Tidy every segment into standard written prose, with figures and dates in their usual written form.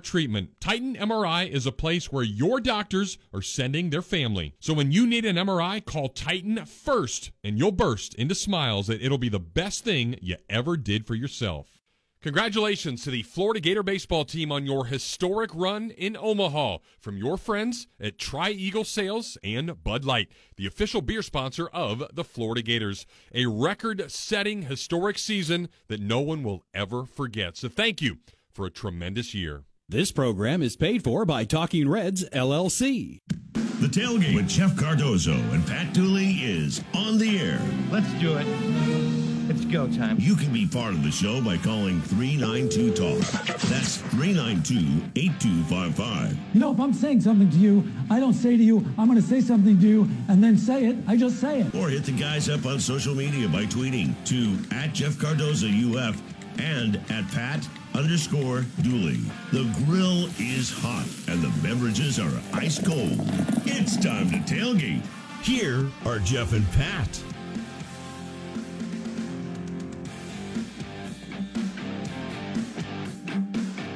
treatment. Titan MRI is a place where your doctors are sending their family. So when you need an MRI, call Titan first, and you'll burst into smiles that it'll be the best thing you ever did for yourself. Congratulations to the Florida Gator baseball team on your historic run in Omaha from your friends at Tri Eagle Sales and Bud Light, the official beer sponsor of the Florida Gators. A record-setting historic season that no one will ever forget. So thank you for a tremendous year. This program is paid for by Talking Reds, LLC. The Tailgate with Jeff Cardozo and Pat Dooley is on the air. Let's do it. It's go time. You can be part of the show by calling 392-TALK. That's 392-8255. You know, if I'm saying something to you, I don't say to you, I'm going to say something to you and then say it. I just say it. Or hit the guys up on social media by tweeting to @JeffCardozoUF and @Pat_Dooley. The grill is hot and the beverages are ice cold. It's time to tailgate. Here are Jeff and Pat.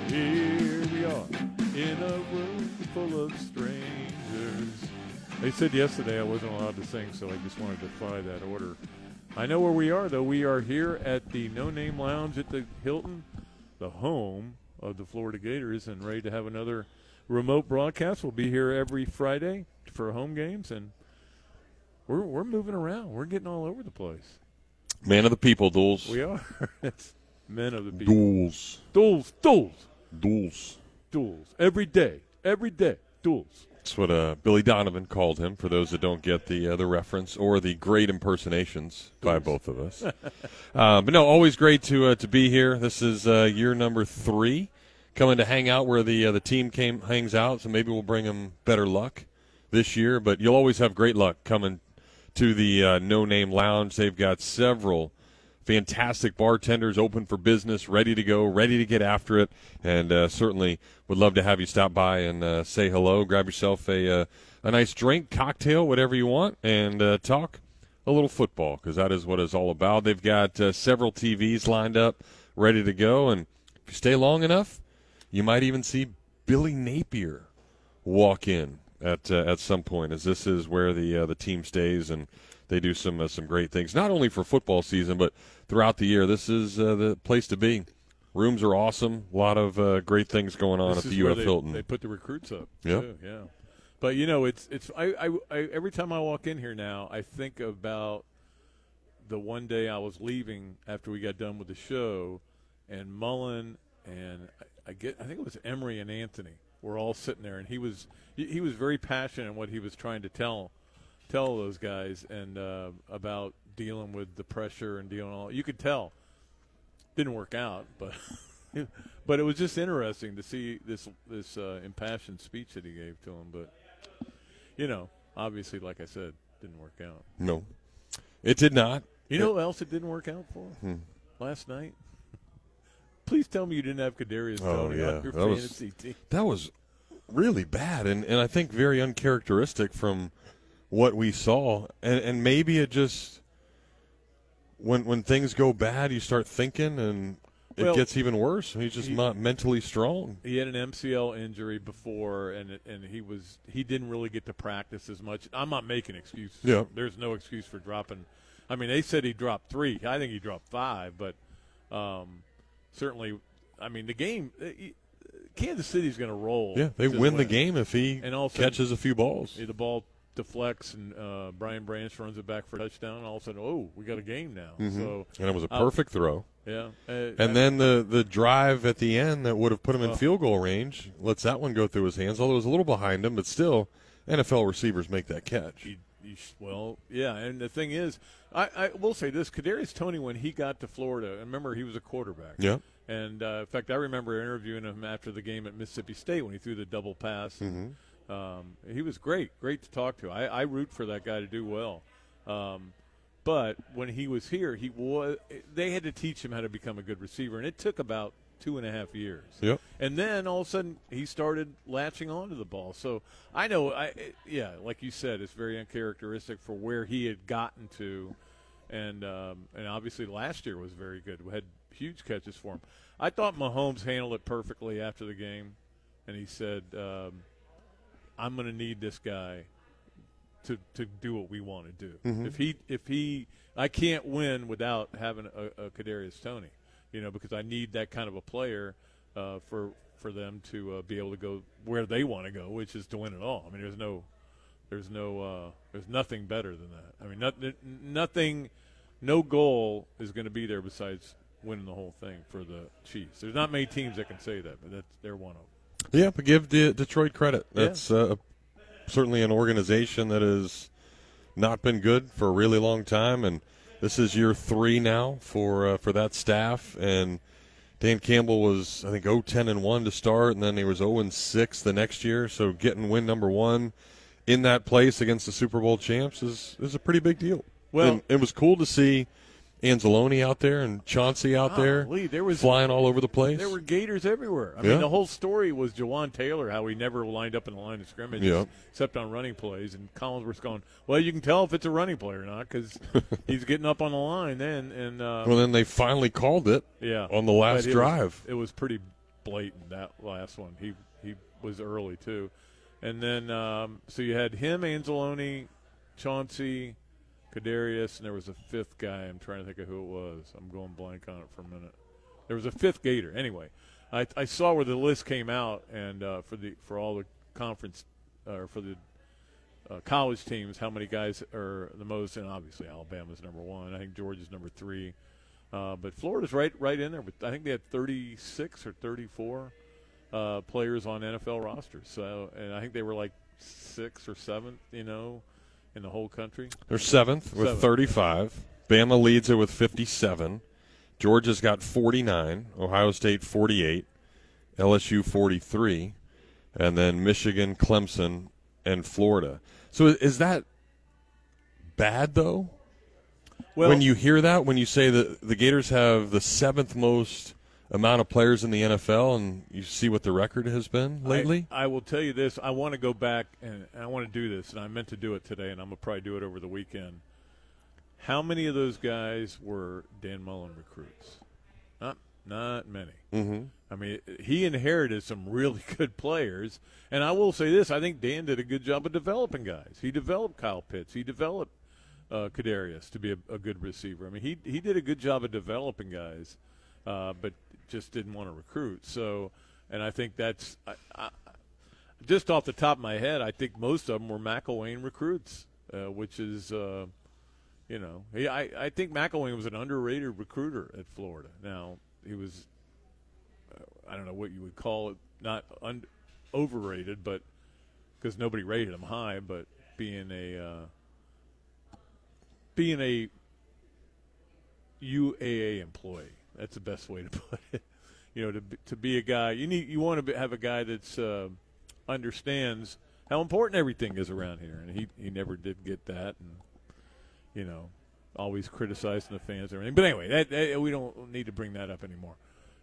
Here we are in a room full of strangers. They said yesterday I wasn't allowed to sing, so I just wanted to apply that order. I know where we are, though. We are here at the No Name Lounge at the Hilton, the home of the Florida Gators, and ready to have another remote broadcast. We'll be here every Friday for home games, and we're moving around. We're getting all over the place. Man of the people, Duels. We are. That's men of the people. Duels. Every day. Duels. That's what Billy Donovan called him, for those that don't get the reference or the great impersonations by both of us. But no, always great to be here. This is year number 3, coming to hang out where the team hangs out, so maybe we'll bring them better luck this year. But you'll always have great luck coming to the No Name Lounge. They've got several fantastic bartenders open for business, ready to go, ready to get after it, and certainly would love to have you stop by and say hello, grab yourself a nice drink, cocktail, whatever you want, and talk a little football, because that is what it's all about. They've got several TVs lined up, ready to go, and if you stay long enough, you might even see Billy Napier walk in at some point, as this is where the team stays, and they do some great things, not only for football season, but throughout the year. This is the place to be. Rooms are awesome. A lot of great things going on at the UF Hilton. They put the recruits up, too. Yeah. But, you know, it's I every time I walk in here now, I think about the one day I was leaving after we got done with the show, and Mullen and I think it was Emery and Anthony were all sitting there, and he was very passionate in what he was trying to tell those guys, and about dealing with the pressure and dealing all. You could tell didn't work out, but it was just interesting to see this impassioned speech that he gave to him. But you know, obviously, like I said, didn't work out. No, it did not. You know what else it didn't work out for? Last night. Please tell me you didn't have Kadarius Toney on your fantasy team. That was really bad, and I think very uncharacteristic from what we saw, and maybe it just when things go bad, you start thinking, and it gets even worse. He's just not mentally strong. He had an MCL injury before, and he didn't really get to practice as much. I'm not making excuses. Yeah. There's no excuse for dropping. I mean, they said he dropped 3. I think he dropped 5, but certainly, I mean, the game. Kansas City's going to roll. Yeah, they win the game if he catches a few balls. The ball deflects, and Brian Branch runs it back for a touchdown, and all of a sudden, we got a game now. So, and it was a perfect throw. Yeah. And then the drive at the end that would have put him in field goal range lets that one go through his hands, although it was a little behind him, but still NFL receivers make that catch. Well, yeah, and the thing is, I will say this, Kadarius Toney, when he got to Florida, I remember he was a quarterback. Yeah. And, in fact, I remember interviewing him after the game at Mississippi State when he threw the double pass. Mm-hmm. He was great to talk to. I root for that guy to do well. But when he was here, they had to teach him how to become a good receiver, and it took about 2.5 years. Yep. And then all of a sudden he started latching onto the ball. So I know, like you said, it's very uncharacteristic for where he had gotten to, and obviously last year was very good. We had huge catches for him. I thought Mahomes handled it perfectly after the game, and he said, "I'm going to need this guy to do what we want to do. Mm-hmm. If he, I can't win without having a Kadarius Toney, because I need that kind of a player for them to be able to go where they want to go, which is to win it all. I mean, there's nothing better than that. I mean, no goal is going to be there besides winning the whole thing for the Chiefs. There's not many teams that can say that, but they're one of them. Yeah, but give Detroit credit. That's certainly an organization that has not been good for a really long time, and this is year 3 now for that staff. And Dan Campbell was, I think, 0-10-1 to start, and then he was 0-6 the next year. So getting win number 1 in that place against the Super Bowl champs is a pretty big deal. Well, and it was cool to see Anzalone out there and Chauncey out there was flying all over the place. There were Gators everywhere. I mean, the whole story was Jawan Taylor, how he never lined up in the line of scrimmage except on running plays. And Collinsworth's going, well, you can tell if it's a running play or not because he's getting up on the line then. And then they finally called it on the last drive. It was pretty blatant, that last one. He was early, too. And then so you had him, Anzalone, Chauncey, Kadarius, and there was a fifth guy. I'm trying to think of who it was. I'm going blank on it for a minute. There was a fifth Gator. Anyway, I saw where the list came out, and for all the conference for the college teams, how many guys are the most, and obviously Alabama's number 1. I think Georgia's number 3. But Florida's right in there. But I think they had 36 or 34 players on NFL rosters. So, and I think they were like 6th or 7th, in the whole country. They're 7th with 35. Bama leads it with 57. Georgia's got 49. Ohio State 48. LSU 43. And then Michigan, Clemson, and Florida. So is that bad, though? Well, when you hear that, when you say that the Gators have the 7th most amount of players in the NFL, and you see what the record has been lately? I will tell you this. I want to go back, and I want to do this, and I meant to do it today, and I'm going to probably do it over the weekend. How many of those guys were Dan Mullen recruits? Not many. Mm-hmm. I mean, he inherited some really good players, and I will say this. I think Dan did a good job of developing guys. He developed Kyle Pitts. He developed Kadarius to be a good receiver. I mean, he did a good job of developing guys, but just didn't want to recruit. So, and I think that's just off the top of my head, I think most of them were McElwain recruits, which is, I think McElwain was an underrated recruiter at Florida. Now, he was, I don't know what you would call it, not overrated, but because nobody rated him high, but being a UAA employee. That's the best way to put it. To be a guy, you want to have a guy that's understands how important everything is around here, and he never did get that, and always criticizing the fans and everything. But anyway, that we don't need to bring that up anymore.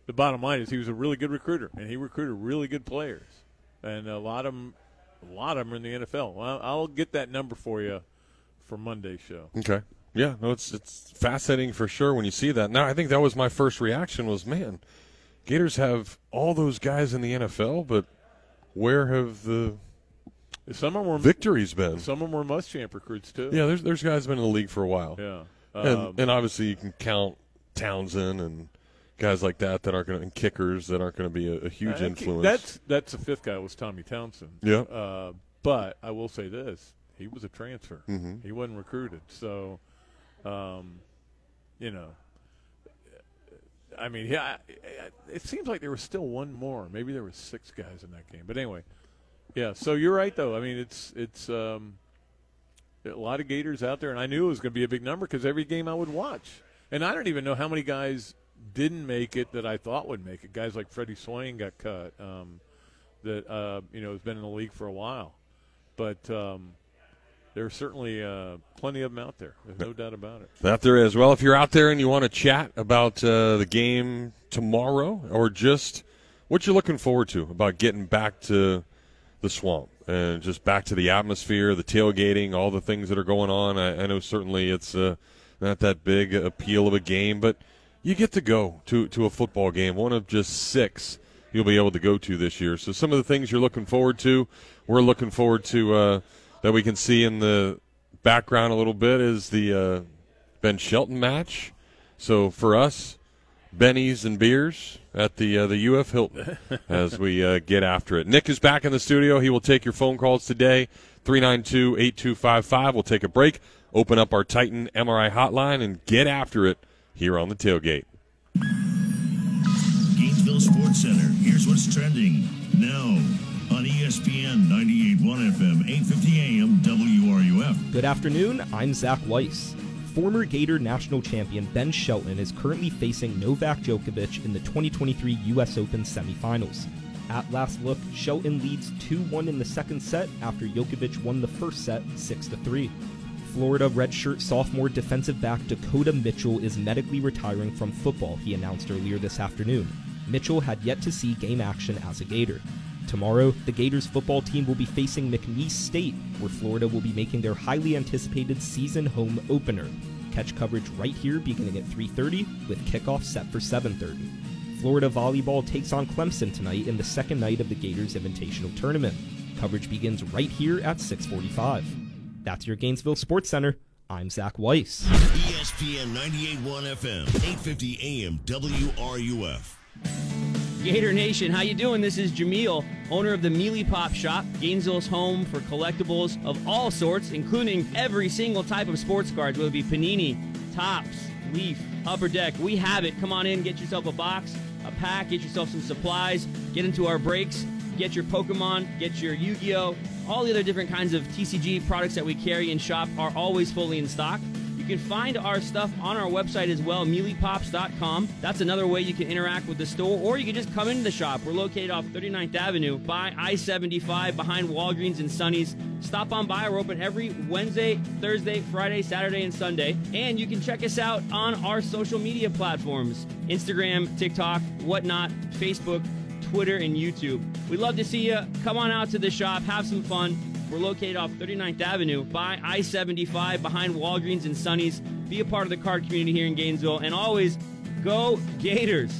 The bottom line is he was a really good recruiter, and he recruited really good players, and a lot of them are in the NFL. Well, I'll get that number for you for Monday's show. Okay. Yeah, no, it's fascinating for sure when you see that. Now, I think that was my first reaction was, man, Gators have all those guys in the NFL, but where have the victories been? Some of them were must-champ recruits, too. Yeah, there's guys been in the league for a while. Yeah. And obviously you can count Townsend and guys like that aren't going to – and kickers that aren't going to be a huge influence. That's the fifth guy was Tommy Townsend. Yeah. But I will say this. He was a transfer. Mm-hmm. He wasn't recruited, so – I mean, yeah, it seems like there was still one more. Maybe there were six guys in that game. But anyway, yeah, so you're right, though. I mean, it's a lot of Gators out there, and I knew it was going to be a big number because every game I would watch. And I don't even know how many guys didn't make it that I thought would make it. Guys like Freddie Swain got cut has been in the league for a while. But there are certainly plenty of them out there. There's no doubt about it. That there is. Well, if you're out there and you want to chat about the game tomorrow or just what you're looking forward to about getting back to the Swamp and just back to the atmosphere, the tailgating, all the things that are going on, I know certainly it's not that big appeal of a game, but you get to go to a football game, one of just six you'll be able to go to this year. So some of the things you're looking forward to, we're looking forward to that we can see in the background a little bit is the Ben Shelton match. So for us, Bennies and beers at the UF Hilton as we get after it. Nick is back in the studio. He will take your phone calls today, 392-8255. We'll take a break, open up our Titan MRI hotline, and get after it here on the tailgate. Gainesville Sports Center. Here's what's trending now on ESPN 98.1 FM, 850 AM, WRUF. Good afternoon. I'm Zach Weiss. Former Gator national champion Ben Shelton is currently facing Novak Djokovic in the 2023 U.S. Open semifinals. At last look, Shelton leads 2-1 in the second set after Djokovic won the first set 6-3. Florida redshirt sophomore defensive back Dakota Mitchell is medically retiring from football, he announced earlier this afternoon. Mitchell had yet to see game action as a Gator. Tomorrow, the Gators football team will be facing McNeese State, where Florida will be making their highly anticipated season home opener. Catch coverage right here beginning at 3:30 with kickoff set for 7:30. Florida volleyball takes on Clemson tonight in the second night of the Gators Invitational Tournament. Coverage begins right here at 6:45. That's your Gainesville Sports Center. I'm Zach Weiss. ESPN 98.1 FM, 850 AM, WRUF. Gator Nation, how you doing? This is Jamil, owner of the Mealy Pop Shop, Gainesville's home for collectibles of all sorts, including every single type of sports cards, whether it be Panini, Topps, Leaf, Upper Deck. We have it. Come on in, get yourself a box, a pack, get yourself some supplies, get into our breaks, get your Pokemon, get your Yu-Gi-Oh! All the other different kinds of TCG products that we carry and shop are always fully in stock. You can find our stuff on our website as well, mealypops.com. That's another way you can interact with the store, or you can just come into the shop. We're located off 39th Avenue by I-75 behind Walgreens and Sunny's. Stop on by. We're open every Wednesday, Thursday, Friday, Saturday, and Sunday. And you can check us out on our social media platforms, Instagram, TikTok, whatnot, Facebook, Twitter, and YouTube. We'd love to see you. Come on out to the shop. Have some fun. We're located off 39th Avenue by I-75 behind Walgreens and Sunny's. Be a part of the card community here in Gainesville. And always, go Gators!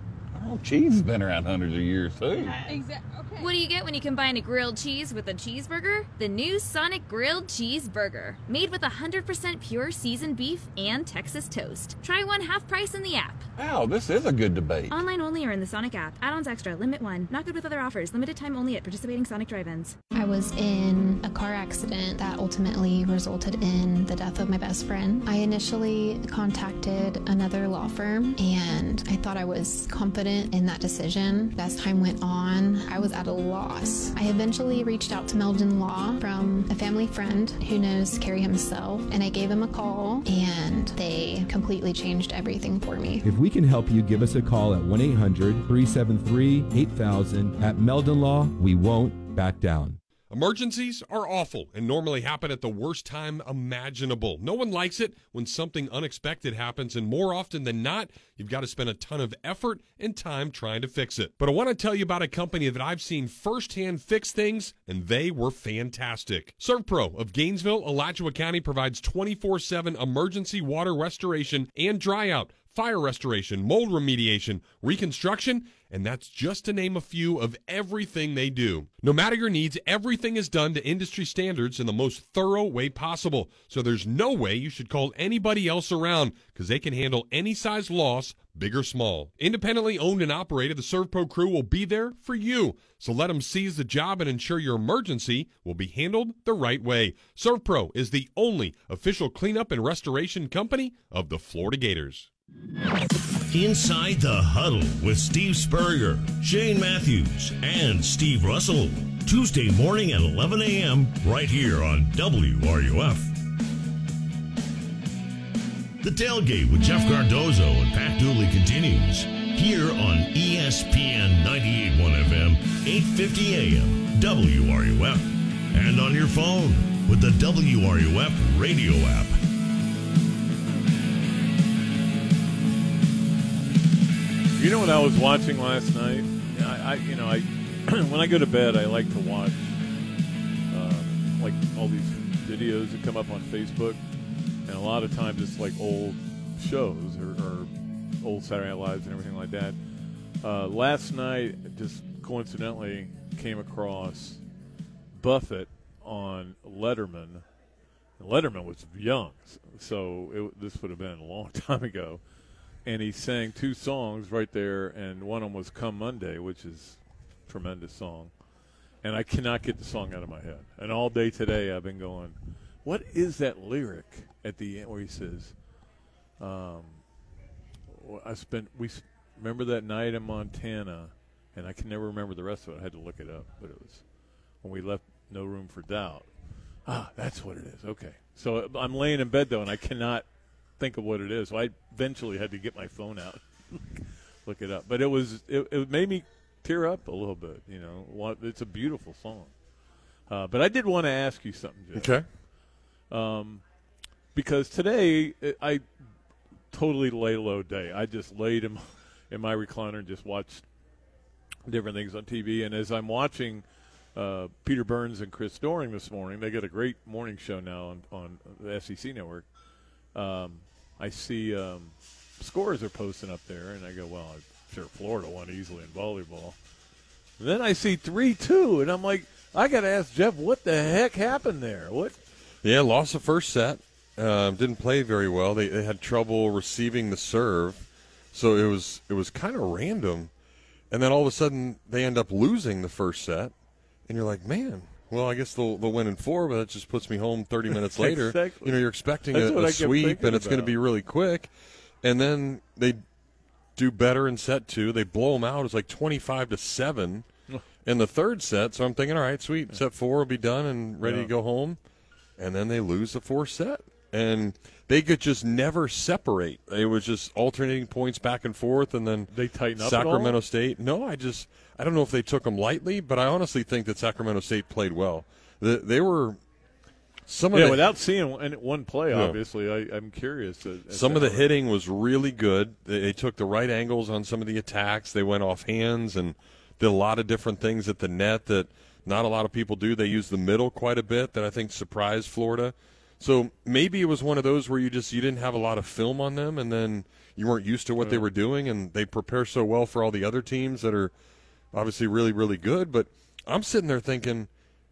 Oh, cheese has been around hundreds of years, too. Exactly. Okay. What do you get when you combine a grilled cheese with a cheeseburger? The new Sonic Grilled Cheeseburger, made with 100% pure seasoned beef and Texas toast. Try one half price in the app. Wow, this is a good debate. Online only or in the Sonic app. Add-ons extra. Limit one. Not good with other offers. Limited time only at participating Sonic drive-ins. I was in a car accident that ultimately resulted in the death of my best friend. I initially contacted another law firm, and I thought I was confident in that decision. As time went on, I was at a loss. I eventually reached out to Meldon Law from a family friend who knows Kerry himself, and I gave him a call, and they completely changed everything for me. If we can help you, give us a call at 1-800-373-8000. At Meldon Law, we won't back down. Emergencies are awful and normally happen at the worst time imaginable. No one likes it when something unexpected happens, and more often than not, you've got to spend a ton of effort and time trying to fix it. But I want to tell you about a company that I've seen firsthand fix things, and they were fantastic. Servpro of Gainesville, Alachua County provides 24/7 emergency water restoration and dryout, fire restoration, mold remediation, reconstruction, and that's just to name a few of everything they do. No matter your needs, everything is done to industry standards in the most thorough way possible. So there's no way you should call anybody else around, because they can handle any size loss, big or small. Independently owned and operated, the Servpro crew will be there for you. So let them seize the job and ensure your emergency will be handled the right way. Servpro is the only official cleanup and restoration company of the Florida Gators. Inside the Huddle with Steve Spurrier, Shane Matthews, and Steve Russell. Tuesday morning at 11 a.m. right here on WRUF. The Tailgate with Jeff Cardozo and Pat Dooley continues here on ESPN 98.1 FM, 850 AM, WRUF. And on your phone with the WRUF radio app. You know what I was watching last night? I when I go to bed, I like to watch like all these videos that come up on Facebook, and a lot of times it's like old shows or old Saturday Night Lives and everything like that. Last night, just coincidentally, came across Buffett on Letterman. Letterman was young, so this would have been a long time ago. And he sang two songs right there, and one of them was Come Monday, which is a tremendous song. And I cannot get the song out of my head. And all day today I've been going, what is that lyric at the end where he says, remember that night in Montana, and I can never remember the rest of it. I had to look it up, but it was when we left no room for doubt. Ah, that's what it is. Okay. So I'm laying in bed, though, and I cannot think of what it is. So I eventually had to get my phone out, look it up. But it made me tear up a little bit. You know, it's a beautiful song. But I did want to ask you something, Jeff. Okay. Because today I totally lay low day. I just laid in my recliner and just watched different things on TV. And as I'm watching Peter Burns and Chris Doering this morning, they got a great morning show now on the SEC Network. I see scores are posting up there, and I go, well, I'm sure Florida won easily in volleyball. And then I see 3-2, and I'm like, I got to ask Jeff, what the heck happened there? What? Yeah, lost the first set. Didn't play very well. They had trouble receiving the serve, so it was kind of random. And then all of a sudden, they end up losing the first set, and you're like, man. Well, I guess they'll win in 4, but that just puts me home 30 minutes later. Exactly. You know, you're expecting a sweep, and it's going to be really quick. And then they do better in set 2. They blow them out. It's like 25-7 in the third set. So I'm thinking, all right, sweet. Set 4 will be done and ready to go home. And then they lose the fourth set. And they could just never separate. It was just alternating points back and forth, and then they tighten up. Sacramento State. No, I don't know if they took them lightly, but I honestly think that Sacramento State played well. They were some of without seeing one play, obviously. Yeah. I'm curious. Some of the hitting was really good. They took the right angles on some of the attacks. They went off hands and did a lot of different things at the net that not a lot of people do. They used the middle quite a bit that I think surprised Florida. So maybe it was one of those where you didn't have a lot of film on them, and then you weren't used to what they were doing, and they prepare so well for all the other teams that are obviously really, really good. But I'm sitting there thinking,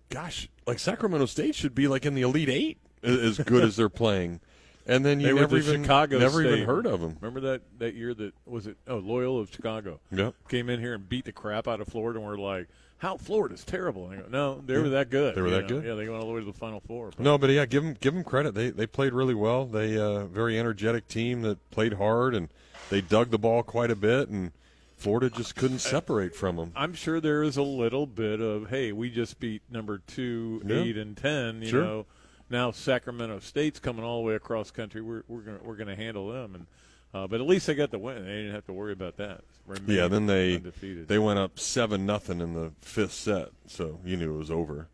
gosh, like Sacramento State should be like in the Elite Eight as good as they're playing. And then you never even heard of them. Remember that year that was it? Oh, Loyola of Chicago. Yep. Came in here and beat the crap out of Florida, and we're like, how Florida's terrible. And I go, no, they were that good. They were that good. Yeah, they went all the way to the Final Four. Probably. No, but yeah, give them credit. They played really well. They very energetic team that played hard, and they dug the ball quite a bit, and Florida just couldn't separate from them. I'm sure there is a little bit of, hey, we just beat number 2, 8, and 10. You know, now Sacramento State's coming all the way across country. We're gonna handle them. And but at least they got the win. They didn't have to worry about that. Yeah, then they went up 7-0 in the fifth set, so you knew it was over.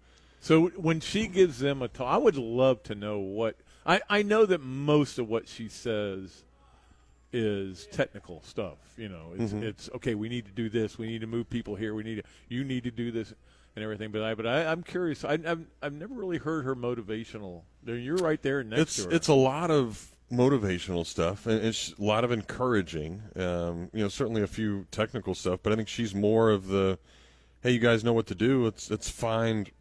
So when she gives them a talk, I would love to know what – I know that most of what she says is technical stuff. You know, it's, mm-hmm. it's okay, we need to do this. We need to move people here. We need to – you need to do this and everything. But, I'm curious. I've never really heard her motivational – you're right there next to her. It's a lot of motivational stuff and it's a lot of encouraging. You know, certainly a few technical stuff. But I think she's more of the, hey, you guys know what to do. Let's find –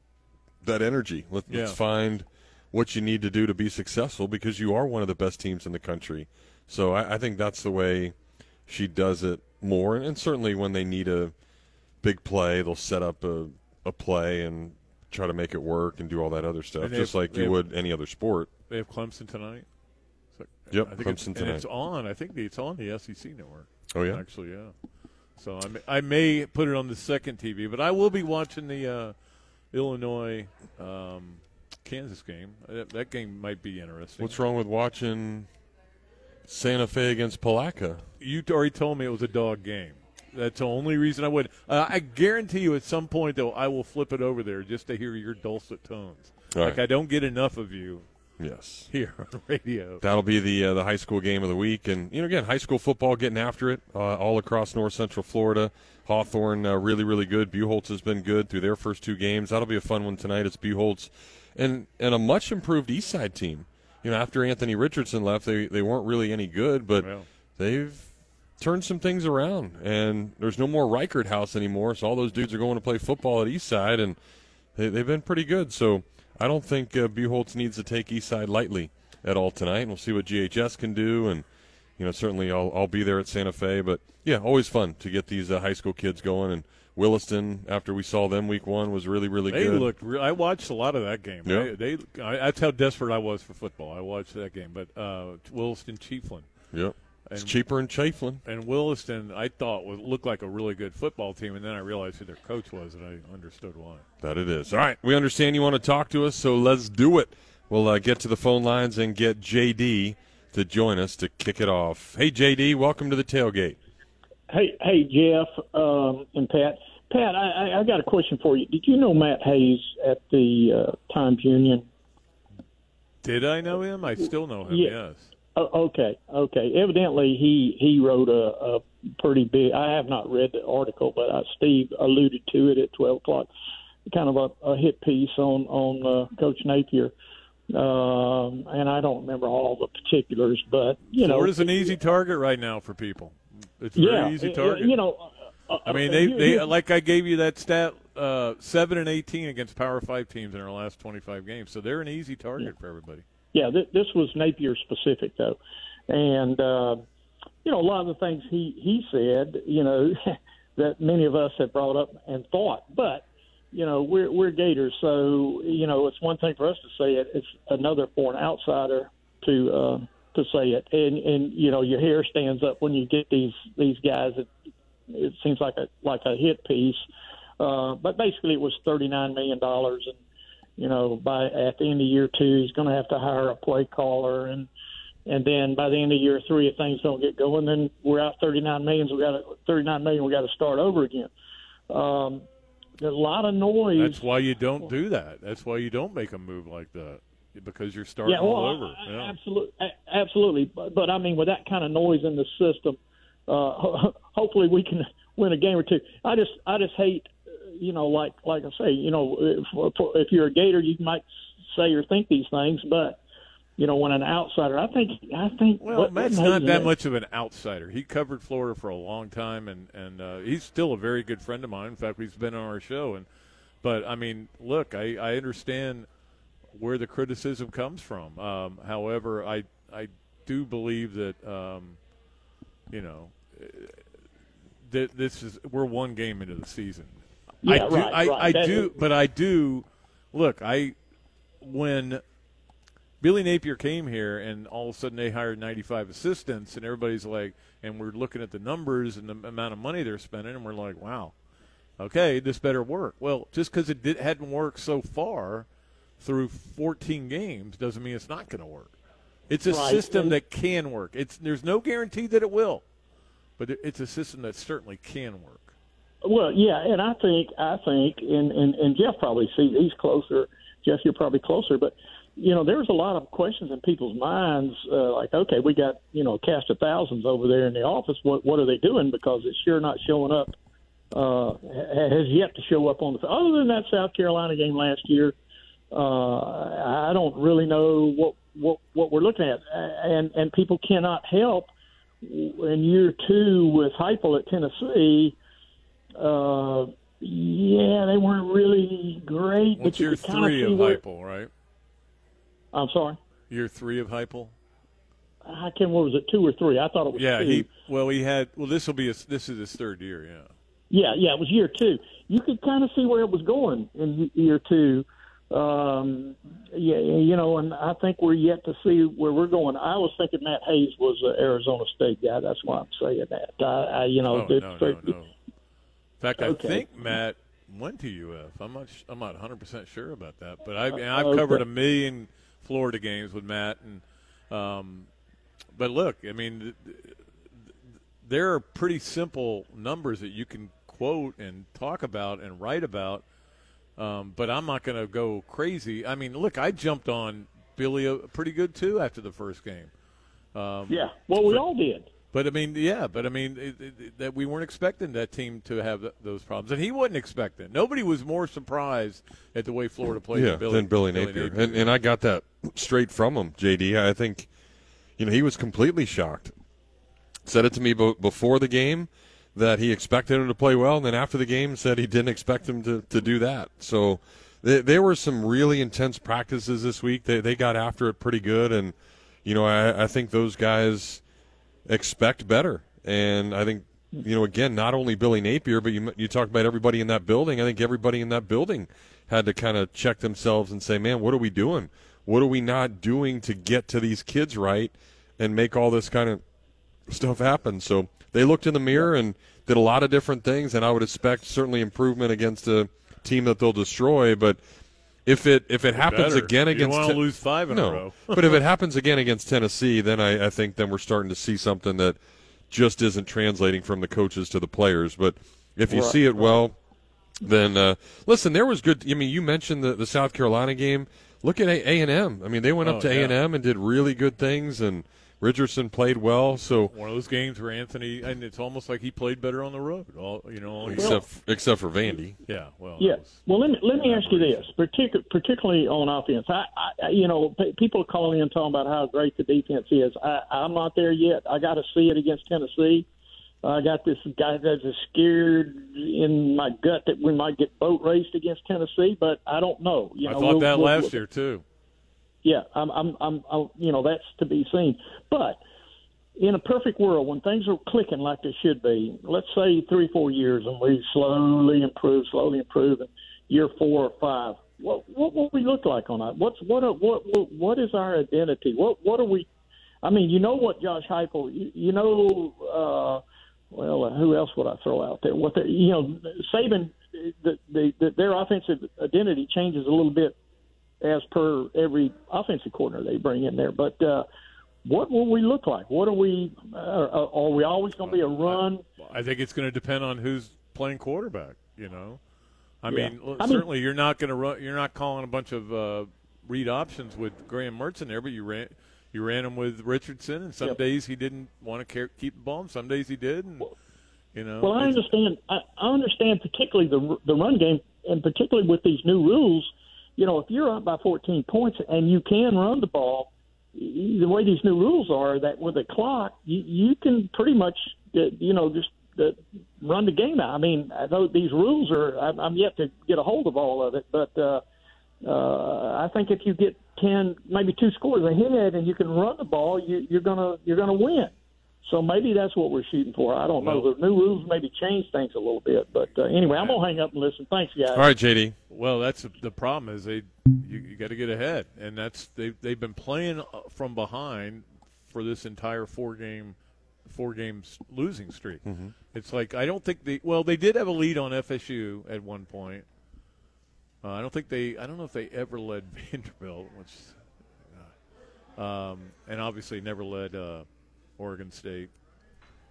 that energy. Let's find what you need to do to be successful because you are one of the best teams in the country. So I think that's the way she does it more. And certainly when they need a big play, they'll set up a play and try to make it work and do all that other stuff, just like you would any other sport. They have Clemson tonight. So, yep, I think Clemson tonight. And it's on. I think it's on the SEC Network. Oh, yeah? Actually, yeah. So I may put it on the second TV, but I will be watching the Illinois, Kansas game. That game might be interesting. What's wrong with watching Santa Fe against Palaca? You already told me it was a dog game. That's the only reason I would. I guarantee you at some point, though, I will flip it over there just to hear your dulcet tones. Right. Like, I don't get enough of you. Yes. Here on radio. That'll be the high school game of the week. And, you know, again, high school football getting after it all across north central Florida. Hawthorne really, really good. Buchholz has been good through their first two games. That'll be a fun one tonight. It's Buchholz and a much-improved Eastside team. You know, after Anthony Richardson left, they weren't really any good, but they've turned some things around. And there's no more Reichert House anymore, so all those dudes are going to play football at Eastside, and they've been pretty good. So I don't think Buchholz needs to take Eastside lightly at all tonight. And we'll see what GHS can do. And, you know, certainly I'll be there at Santa Fe. But, yeah, always fun to get these high school kids going. And Williston, after we saw them week one, was really, really good. They looked I watched a lot of that game. Yeah. That's how desperate I was for football. I watched that game. But Williston, Chiefland. Yeah. It's cheaper in Chiefland. And Williston, I thought, looked like a really good football team, and then I realized who their coach was, and I understood why. That it is. All right, we understand you want to talk to us, so let's do it. We'll get to the phone lines and get J.D. to join us to kick it off. Hey, J.D., welcome to the tailgate. Hey, Jeff and Pat. Pat, I got a question for you. Did you know Matt Hayes at the Times Union? Did I know him? I still know him, yes. Oh, okay. Evidently, he wrote a pretty big. I have not read the article, but Steve alluded to it at 12 o'clock. Kind of a hit piece on Coach Napier, and I don't remember all the particulars, but you know, Florida's an easy target right now for people. It's a very easy target. You know, I mean, they like I gave you that stat 7-18 against Power 5 teams in our last 25 games, so they're an easy target for everybody. Yeah, this was Napier specific, though. And, you know, a lot of the things he said, you know, that many of us have brought up and thought. But, you know, we're Gators, so, you know, it's one thing for us to say it. It's another for an outsider to say it. And you know, your hair stands up when you get these guys. It seems like a hit piece. But basically it was $39 million and, you know, by at the end of year 2, he's going to have to hire a play caller, and then by the end of year 3, if things don't get going, then we're out $39 million. We got to start over again. There's a lot of noise. That's why you don't do that. That's why you don't make a move like that, because you're starting all over. Yeah. Absolutely. But I mean, with that kind of noise in the system, hopefully we can win a game or two. I just hate. You know, like I say, you know, if you're a Gator, you might say or think these things, but you know, when an outsider, I think. Well, Matt's not that much of an outsider. He covered Florida for a long time, and he's still a very good friend of mine. In fact, he's been on our show, but I mean, look, I understand where the criticism comes from. However, I do believe that you know, that we're one game into the season. Yeah, I do. Look, when Billy Napier came here and all of a sudden they hired 95 assistants and everybody's like, and we're looking at the numbers and the amount of money they're spending and we're like, wow, okay, this better work. Well, just because it hadn't worked so far through 14 games doesn't mean it's not going to work. It's a system that can work. There's no guarantee that it will, but it's a system that certainly can work. Well, yeah, and I think, and Jeff probably sees, he's closer. Jeff, you're probably closer, but you know, there's a lot of questions in people's minds, like, okay, we got, you know, a cast of thousands over there in the office. What are they doing? Because it's sure not showing up. Has yet to show up on the. Other than that South Carolina game last year, I don't really know what we're looking at, and people cannot help in year two with Heupel at Tennessee. Yeah, they weren't really great. Well, but year three of Heupel, right? I'm sorry? Year three of Heupel? I can't remember, was it two or three? I thought it was two. This is his third year, yeah. Yeah, it was year two. You could kind of see where it was going in year two. And I think we're yet to see where we're going. I was thinking Matt Hayes was an Arizona State guy. That's why I'm saying that. No. In fact, I think Matt went to UF. I'm not 100% sure about that, but I've covered a million Florida games with Matt. And but look, I mean, there are pretty simple numbers that you can quote and talk about and write about, but I'm not going to go crazy. I mean, look, I jumped on Billy pretty good, too, after the first game. We all did. But we weren't expecting that team to have those problems, and he wasn't expecting. Nobody was more surprised at the way Florida played than Billy Napier. And I got that straight from him, JD. I think, you know, he was completely shocked. Said it to me before the game that he expected him to play well, and then after the game said he didn't expect him to do that. So there were some really intense practices this week. They got after it pretty good, and you know, I think those guys expect better. And I think, you know, again, not only Billy Napier, but you talked about everybody in that building. I think everybody in that building had to kind of check themselves and say, man, what are we doing? What are we not doing to get to these kids right and make all this kind of stuff happen? So they looked in the mirror and did a lot of different things, and I would expect certainly improvement against a team that they'll destroy. But if it happens again against, you don't want to lose five in a row. But if it happens again against Tennessee, then I think then we're starting to see something that just isn't translating from the coaches to the players. But if you see it well, then listen, there was good. I mean, you mentioned the South Carolina game. Look at A&M. I mean, they went up to A&M and did really good things, and Richardson played well. So one of those games where Anthony, and it's almost like he played better on the road. Except for Vandy. Yeah. Well. Yeah. Well, let me ask you this, particularly on offense. I you know, people are calling in talking about how great the defense is. I'm not there yet. I got to see it against Tennessee. I got this guy that's scared in my gut that we might get boat raced against Tennessee, but I don't know. You know, I thought last year too. Yeah, I'm you know, that's to be seen. But in a perfect world, when things are clicking like they should be, let's say 3-4 years, and we slowly improve, and year 4 or 5, what will we look like on that? What is our identity? What are we? I mean, you know what, Josh Heupel, who else would I throw out there? Saban, their offensive identity changes a little bit as per every offensive coordinator they bring in there. But what will we look like? What are we are we always going to be a run? I think it's going to depend on who's playing quarterback, you know. I mean, you're not going to run, you're not calling a bunch of read options with Graham Mertz in there, but you ran him with Richardson, and some days he didn't want to keep the ball, and some days he did, and you know. Well, I understand. I understand particularly the run game, and particularly with these new rules. You know, if you're up by 14 points and you can run the ball, the way these new rules are, that with a clock, you can pretty much, just run the game out. I mean, I know these rules are, I'm yet to get a hold of all of it, but I think if you get 10, maybe 2 scores ahead and you can run the ball, you're gonna win. So maybe that's what we're shooting for. I don't know. The new rules maybe change things a little bit. But anyway, I'm going to hang up and listen. Thanks, guys. All right, JD. Well, that's the problem is you got to get ahead. And that's they've been playing from behind for this entire four-game losing streak. Mm-hmm. It's like I don't think they did have a lead on FSU at one point. I don't know if they ever led Vanderbilt, and obviously never led Oregon State,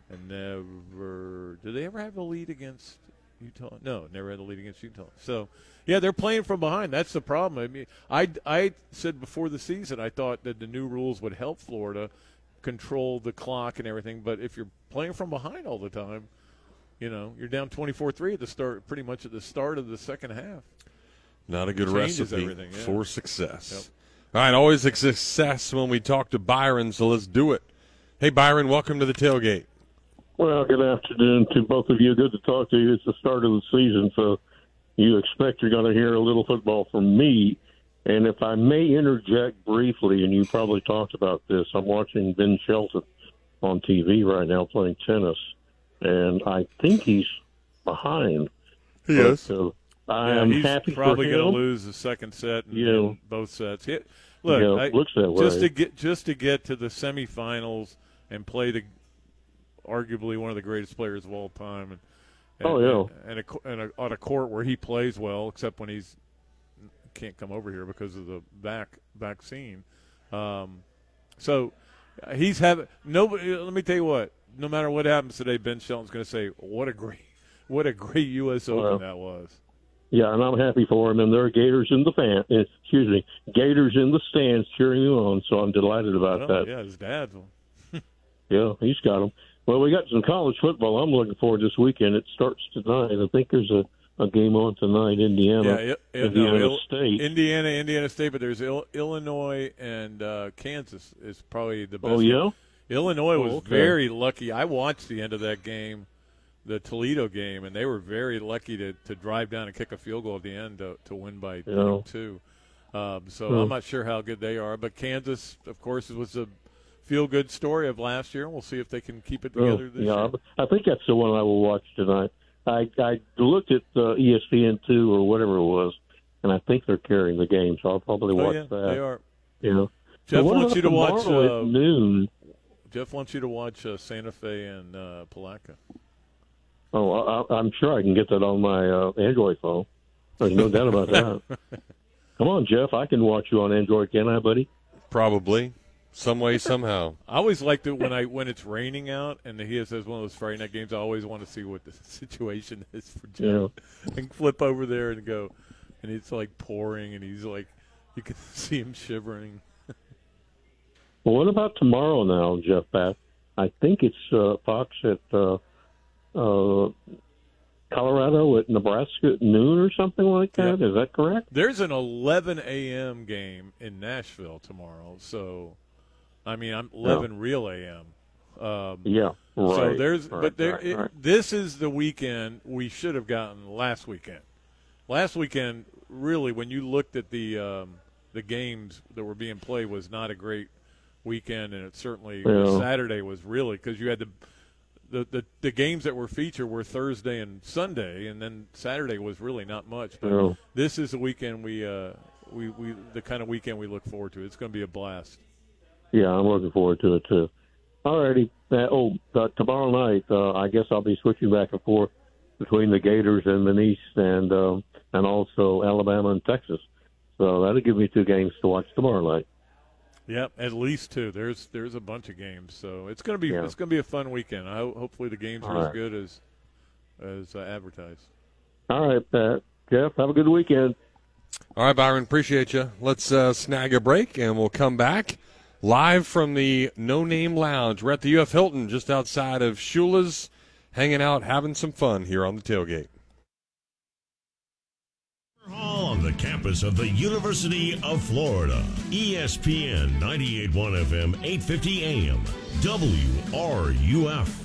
and never – did they ever have a lead against Utah? No, never had a lead against Utah. So, yeah, they're playing from behind. That's the problem. I mean, I said before the season I thought that the new rules would help Florida control the clock and everything, but if you're playing from behind all the time, you know, you're down 24-3 at the start, pretty much at the start of the second half. Not a good recipe for success. Yep. All right, always a success when we talk to Byron, so let's do it. Hey, Byron, welcome to the tailgate. Well, good afternoon to both of you. Good to talk to you. It's the start of the season, so you expect you're going to hear a little football from me. And if I may interject briefly, and you probably talked about this, I'm watching Ben Shelton on TV right now playing tennis, and I think he's behind. Yes. So I am happy for him. He's probably going to lose the second set and both sets. Looks that way. Just to get to the semifinals and play the arguably one of the greatest players of all time, and on a court where he plays well, except when he's can't come over here because of the vaccine. So he's having nobody. Let me tell you what. No matter what happens today, Ben Shelton's going to say, "What a great U.S. Open that was." Yeah, and I'm happy for him. And there are Gators in the stands cheering you on. So I'm delighted about that. Yeah, his dad's one. Yeah, he's got them. Well, we got some college football I'm looking forward to this weekend. It starts tonight. I think there's a game on tonight, Indiana State. Indiana State, but there's Illinois and Kansas is probably the best. Oh, yeah? Illinois was very lucky. I watched the end of that game, the Toledo game, and they were very lucky to drive down and kick a field goal at the end to win by 22. I'm not sure how good they are. But Kansas, of course, was a feel-good story of last year. We'll see if they can keep it together this year. I think that's the one I will watch tonight. I looked at ESPN2 or whatever it was, and I think they're carrying the game, so I'll probably watch that. They are. You know, Jeff wants you to watch at noon. Jeff wants you to watch Santa Fe and Palaca. Oh, I'm sure I can get that on my Android phone. There's no doubt about that. Come on, Jeff, I can watch you on Android, can I, buddy? Probably. Some way, somehow. I always liked it when it's raining out, and the ESPN has one of those Friday night games. I always want to see what the situation is for Jeff, and flip over there and go, and it's like pouring, and he's like, you can see him shivering. Well, what about tomorrow now, Jeff Bass? I think it's Fox at Colorado at Nebraska at noon or something like that. Is that correct? There's an 11 a.m. game in Nashville tomorrow, so. I mean, I'm 11 real a.m. Yeah, right. So there's, right, but there, right, it, right. This is the weekend we should have gotten last weekend. Last weekend, really, when you looked at the games that were being played, was not a great weekend, and it certainly Saturday was really because you had the games that were featured were Thursday and Sunday, and then Saturday was really not much. But this is the weekend we the kind of weekend we look forward to. It's going to be a blast. Yeah, I'm looking forward to it, too. All righty. Tomorrow night, I guess I'll be switching back and forth between the Gators and the East and also Alabama and Texas. So that'll give me two games to watch tomorrow night. Yep, at least two. There's a bunch of games. So it's going to be a fun weekend. Hopefully the games are as good as advertised. All right, Pat. Jeff, have a good weekend. All right, Byron, appreciate you. Let's snag a break, and we'll come back. Live from the No Name Lounge, we're at the UF Hilton just outside of Shula's, hanging out, having some fun here on the tailgate. On the campus of the University of Florida, ESPN 98.1 FM, 850 AM, WRUF.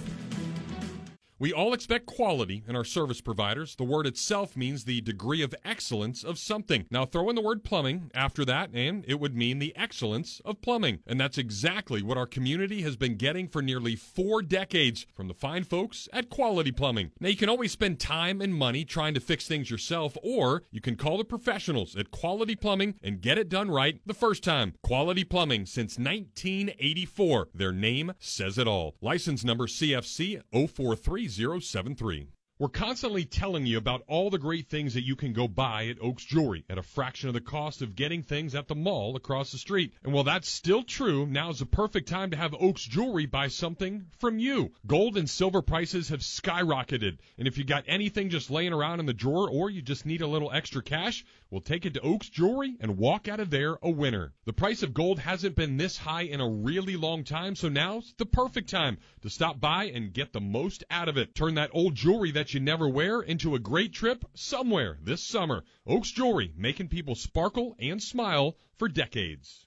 We all expect quality in our service providers. The word itself means the degree of excellence of something. Now throw in the word plumbing after that, and it would mean the excellence of plumbing. And that's exactly what our community has been getting for nearly 4 decades from the fine folks at Quality Plumbing. Now you can always spend time and money trying to fix things yourself, or you can call the professionals at Quality Plumbing and get it done right the first time. Quality Plumbing since 1984. Their name says it all. License number CFC 043073. We're constantly telling you about all the great things that you can go buy at Oaks Jewelry at a fraction of the cost of getting things at the mall across the street. And while that's still true, now's the perfect time to have Oaks Jewelry buy something from you. Gold and silver prices have skyrocketed, and if you got anything just laying around in the drawer or you just need a little extra cash, we'll take it to Oaks Jewelry and walk out of there a winner. The price of gold hasn't been this high in a really long time, so now's the perfect time to stop by and get the most out of it. Turn that old jewelry that you never wear into a great trip somewhere this summer. Oaks Jewelry, making people sparkle and smile for decades.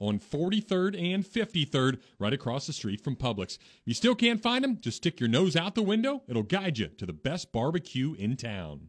on 43rd and 53rd, right across the street from Publix. If you still can't find them, just stick your nose out the window. It'll guide you to the best barbecue in town.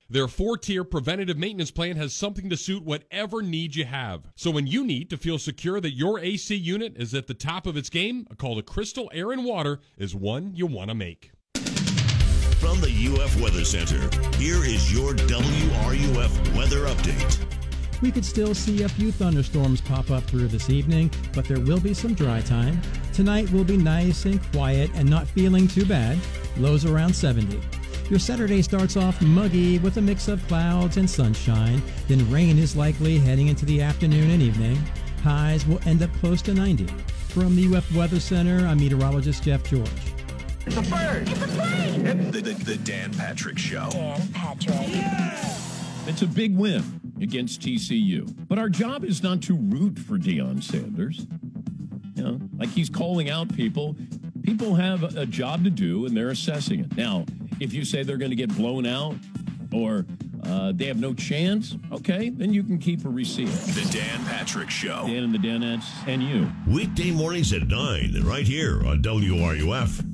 Their 4-tier preventative maintenance plan has something to suit whatever need you have. So when you need to feel secure that your AC unit is at the top of its game, a call to Crystal Air and Water is one you want to make. From the UF Weather Center, here is your WRUF weather update. We could still see a few thunderstorms pop up through this evening, but there will be some dry time. Tonight will be nice and quiet and not feeling too bad. Lows around 70. Your Saturday starts off muggy with a mix of clouds and sunshine, then rain is likely heading into the afternoon and evening. Highs will end up close to 90. From the UF Weather Center, I'm meteorologist Jeff George. It's a bird! It's a plane! It's the Dan Patrick Show. Dan Patrick. Yeah! It's a big win against TCU. But our job is not to root for Deion Sanders. You know, like he's calling out people. People have a job to do, and they're assessing it. Now, if you say they're going to get blown out or they have no chance, okay, then you can keep a receipt. The Dan Patrick Show. Dan and the Danettes and you. Weekday mornings at 9, right here on WRUF.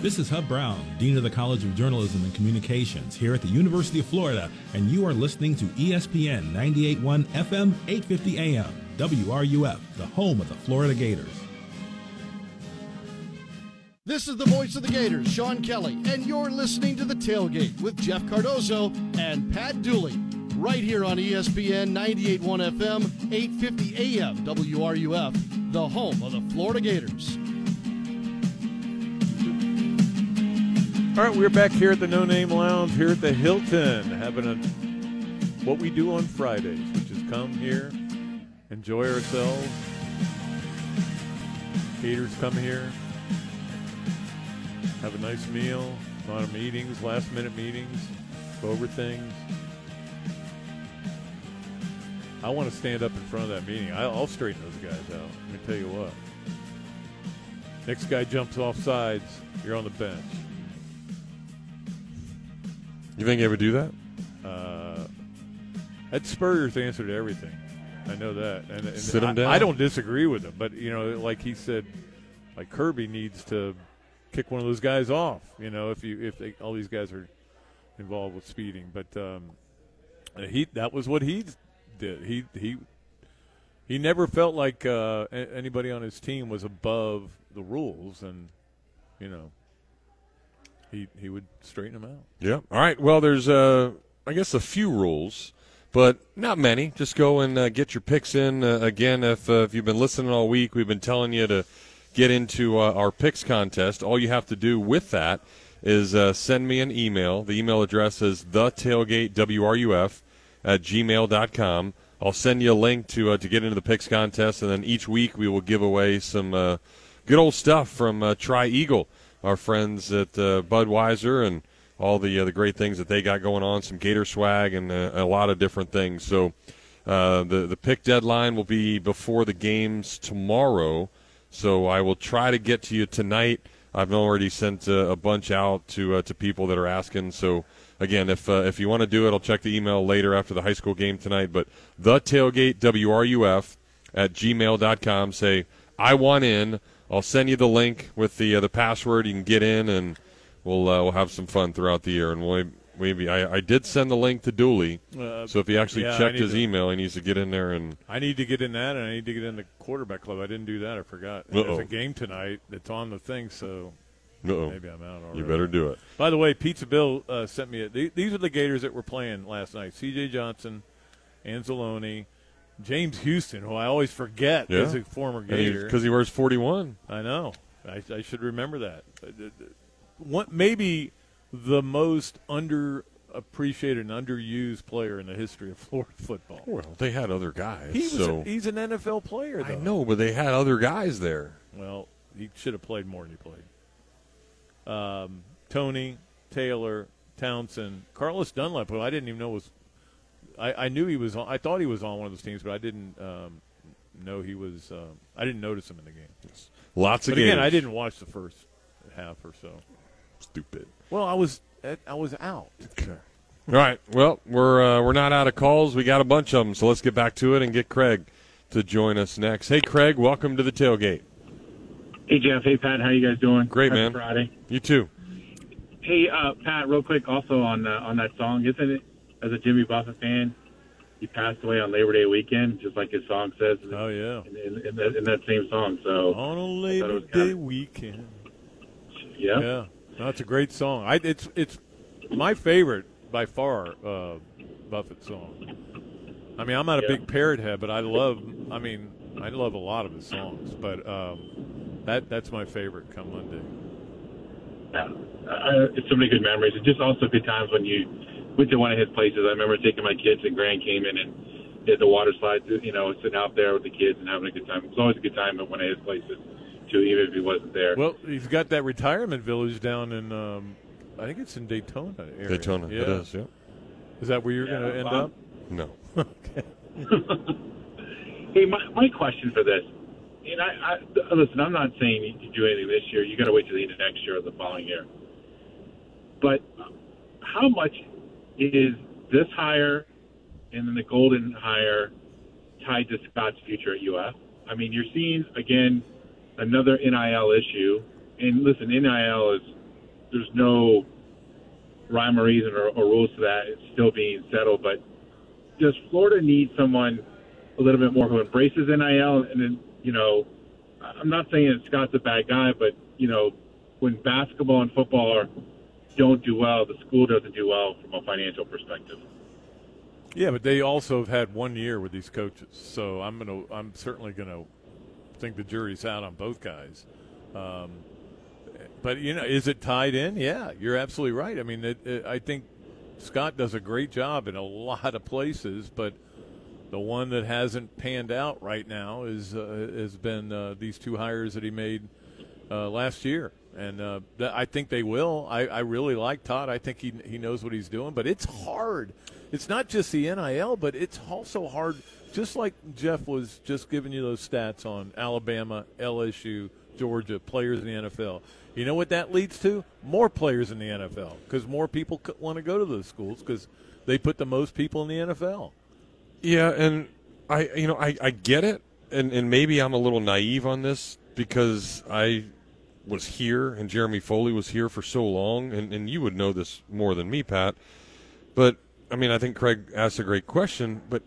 This is Hub Brown, Dean of the College of Journalism and Communications here at the University of Florida, and you are listening to ESPN 98.1 FM, 850 AM, WRUF, the home of the Florida Gators. This is the voice of the Gators, Sean Kelly, and you're listening to The Tailgate with Jeff Cardozo and Pat Dooley, right here on ESPN 98.1 FM, 850 AM, WRUF, the home of the Florida Gators. All right, we're back here at the No Name Lounge here at the Hilton, having what we do on Fridays, which is come here, enjoy ourselves. Gators come here. Have a nice meal, a lot of meetings, last-minute meetings, go over things. I want to stand up in front of that meeting. I'll straighten those guys out. Let me tell you what. Next guy jumps off sides, you're on the bench. You think you ever do that? That's Spurrier's answer to everything. I know that. And sit him down? I don't disagree with him, but, you know, like he said, like Kirby needs to kick one of those guys off, you know, if all these guys are involved with speeding. But that was what he did. He never felt like anybody on his team was above the rules, and you know, he would straighten them out. Yeah. All right. Well, there's I guess a few rules but not many. Just go and get your picks in. Again, if you've been listening all week, we've been telling you to get into our picks contest. All you have to do with that is send me an email. The email address is thetailgatewruf@gmail.com. I'll send you a link to get into the picks contest, and then each week we will give away some good old stuff from Tri Eagle, our friends at Budweiser, and all the great things that they got going on, some Gator swag, and a lot of different things. So the pick deadline will be before the games tomorrow, so I will try to get to you tonight. I've already sent a bunch out to people that are asking. So, again, if you want to do it, I'll check the email later after the high school game tonight. But thetailgatewruf@gmail.com. Say, I want in. I'll send you the link with the password. You can get in, and we'll have some fun throughout the year. And I did send the link to Dooley. So if he actually checked his email, he needs to get in there. And I need to get in that, and I need to get in the quarterback club. I didn't do that. I forgot. Uh-oh. There's a game tonight that's on the thing, so maybe I'm out already. You better do it. By the way, Pizza Bill sent me these are the Gators that were playing last night. C.J. Johnson, Anzalone, James Houston, who I always forget is a former Gator. Because he wears 41. I know. I should remember that. Maybe the most underappreciated and underused player in the history of Florida football. Well, they had other guys. He's an NFL player, though. I know, but they had other guys there. Well, he should have played more than he played. Tony, Taylor, Townsend, Carlos Dunlap, who I didn't even know was – I knew he was – on. I thought he was on one of those teams, but I didn't know he was I didn't notice him in the game. Yes. Lots of games. But, again, I didn't watch the first half or so. Stupid. Well, I was out. Okay. All right. Well, we're not out of calls. We got a bunch of them, so let's get back to it and get Craig to join us next. Hey, Craig, welcome to the tailgate. Hey, Jeff. Hey, Pat. How you guys doing? Great, man. Happy Friday. You too. Hey, Pat. Real quick, also on that song, isn't it? As a Jimmy Buffett fan, he passed away on Labor Day weekend, just like his song says. Oh yeah. In that same song. So on a Labor Day weekend. Yeah. Yeah. That's a great song. It's my favorite by far, Buffett song. I mean, I'm not a big Parrot head, but I love a lot of his songs. But that's my favorite. Come Monday. Yeah, it's so many good memories. It's just also good times when you went to one of his places. I remember taking my kids and Grand came in and did the water slide. You know, sitting out there with the kids and having a good time. It's always a good time at one of his places. To even if he wasn't there. Well, he's got that retirement village down in, I think it's in Daytona area. Daytona, yeah. It is, yeah. Is that where you're going to end up? No. Okay. Hey, my question for this, and I listen, I'm not saying you do anything this year. You got to wait till the end of next year or the following year. But how much is this hire and then the Golden hire tied to Scott's future at UF? I mean, you're seeing, again, another NIL issue, and listen, NIL is there's no rhyme or reason or rules to that. It's still being settled, but does Florida need someone a little bit more who embraces NIL? And then, you know, I'm not saying that Scott's a bad guy, but you know, when basketball and football don't do well, the school doesn't do well from a financial perspective. Yeah, but they also have had 1 year with these coaches, so I'm certainly gonna think the jury's out on both guys, but you know, is it tied in? Yeah, you're absolutely right. I mean, I think Scott does a great job in a lot of places, but the one that hasn't panned out right now is has been these two hires that he made last year, and I think they will. I really like Todd. I think he knows what he's doing, but it's hard. It's not just the NIL, but it's also hard. Just like Jeff was just giving you those stats on Alabama, LSU, Georgia, players in the NFL. You know what that leads to? More players in the NFL because more people want to go to those schools because they put the most people in the NFL. Yeah, and I get it, and maybe I'm a little naive on this because I was here and Jeremy Foley was here for so long, and you would know this more than me, Pat. But, I mean, I think Craig asked a great question, but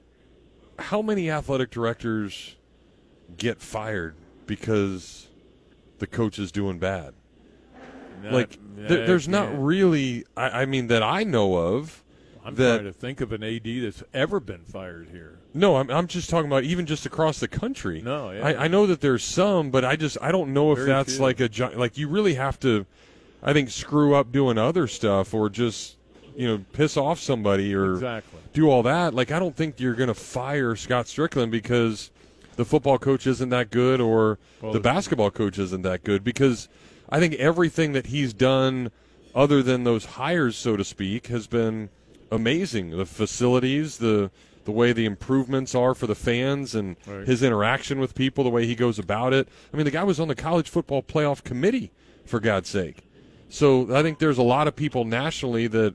how many athletic directors get fired because the coach is doing bad? There's not really, I mean, that I know of. I'm trying to think of an AD that's ever been fired here. No, I'm just talking about even just across the country. No, yeah. I know that there's some, but I don't know if that's few. Like you really have to, I think, screw up doing other stuff or just, piss off somebody or do all that. Like, I don't think you're going to fire Scott Strickland because the football coach isn't that good or the basketball coach isn't that good, because I think everything that he's done other than those hires, so to speak, has been amazing. The facilities, the way the improvements are for the fans and his interaction with people, the way he goes about it. I mean, the guy was on the college football playoff committee, for God's sake. So I think there's a lot of people nationally that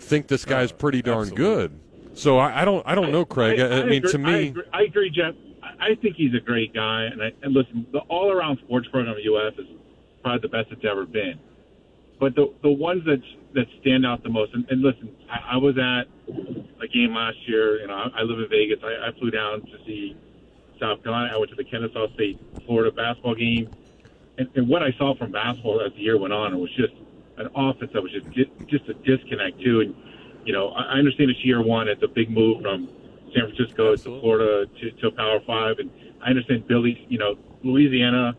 think this guy's pretty darn good. So I don't know, Craig. I mean, agree. To me, I agree, Jeff. I think he's a great guy. And listen, the all-around sports program in the U.S. is probably the best it's ever been. But the ones that stand out the most, and listen, I was at a game last year. I live in Vegas. I flew down to see South Carolina. I went to the Kennesaw State, Florida basketball game. And what I saw from basketball as the year went on, it was just an offense that was just a disconnect, too. And, I understand it's year one. It's a big move from San Francisco to Florida to Power 5. And I understand Billy, Louisiana.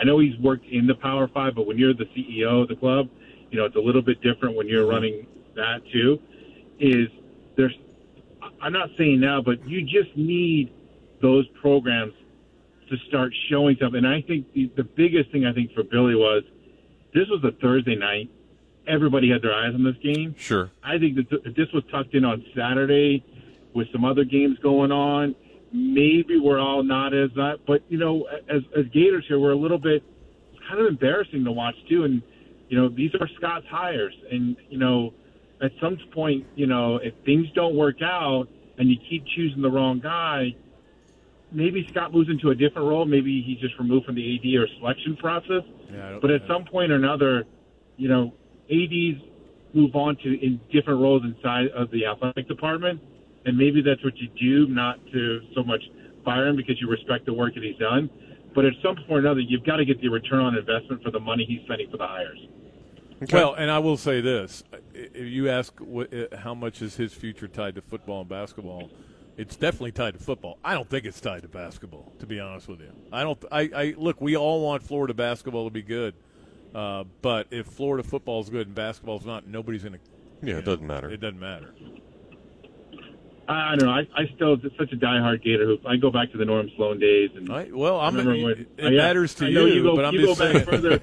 I know he's worked in the Power 5, but when you're the CEO of the club, it's a little bit different when you're running that, too. I'm not saying now, but you just need those programs to start showing something. And I think the biggest thing, for Billy was, this was a Thursday night. Everybody had their eyes on this game. Sure. I think that if this was tucked in on Saturday with some other games going on, maybe we're all not as that. But, as Gators here, we're a little bit kind of embarrassing to watch, too. And, these are Scott's hires. And, at some point, if things don't work out and you keep choosing the wrong guy, maybe Scott moves into a different role. Maybe he's just removed from the AD or selection process. Yeah, but at some point or another, ADs move on to in different roles inside of the athletic department. And maybe that's what you do, not to so much fire him because you respect the work that he's done. But at some point or another, you've got to get the return on investment for the money he's spending for the hires. Okay. Well, and I will say this. If you ask how much is his future tied to football and basketball, it's definitely tied to football. I don't think it's tied to basketball, to be honest with you. Look, we all want Florida basketball to be good. But if Florida football is good and basketball is not, nobody's going to – it doesn't matter. It doesn't matter. I don't know. I still – such a diehard Gator hoop. I go back to the Norm Sloan days. And matters to you, but I'm just saying. Further.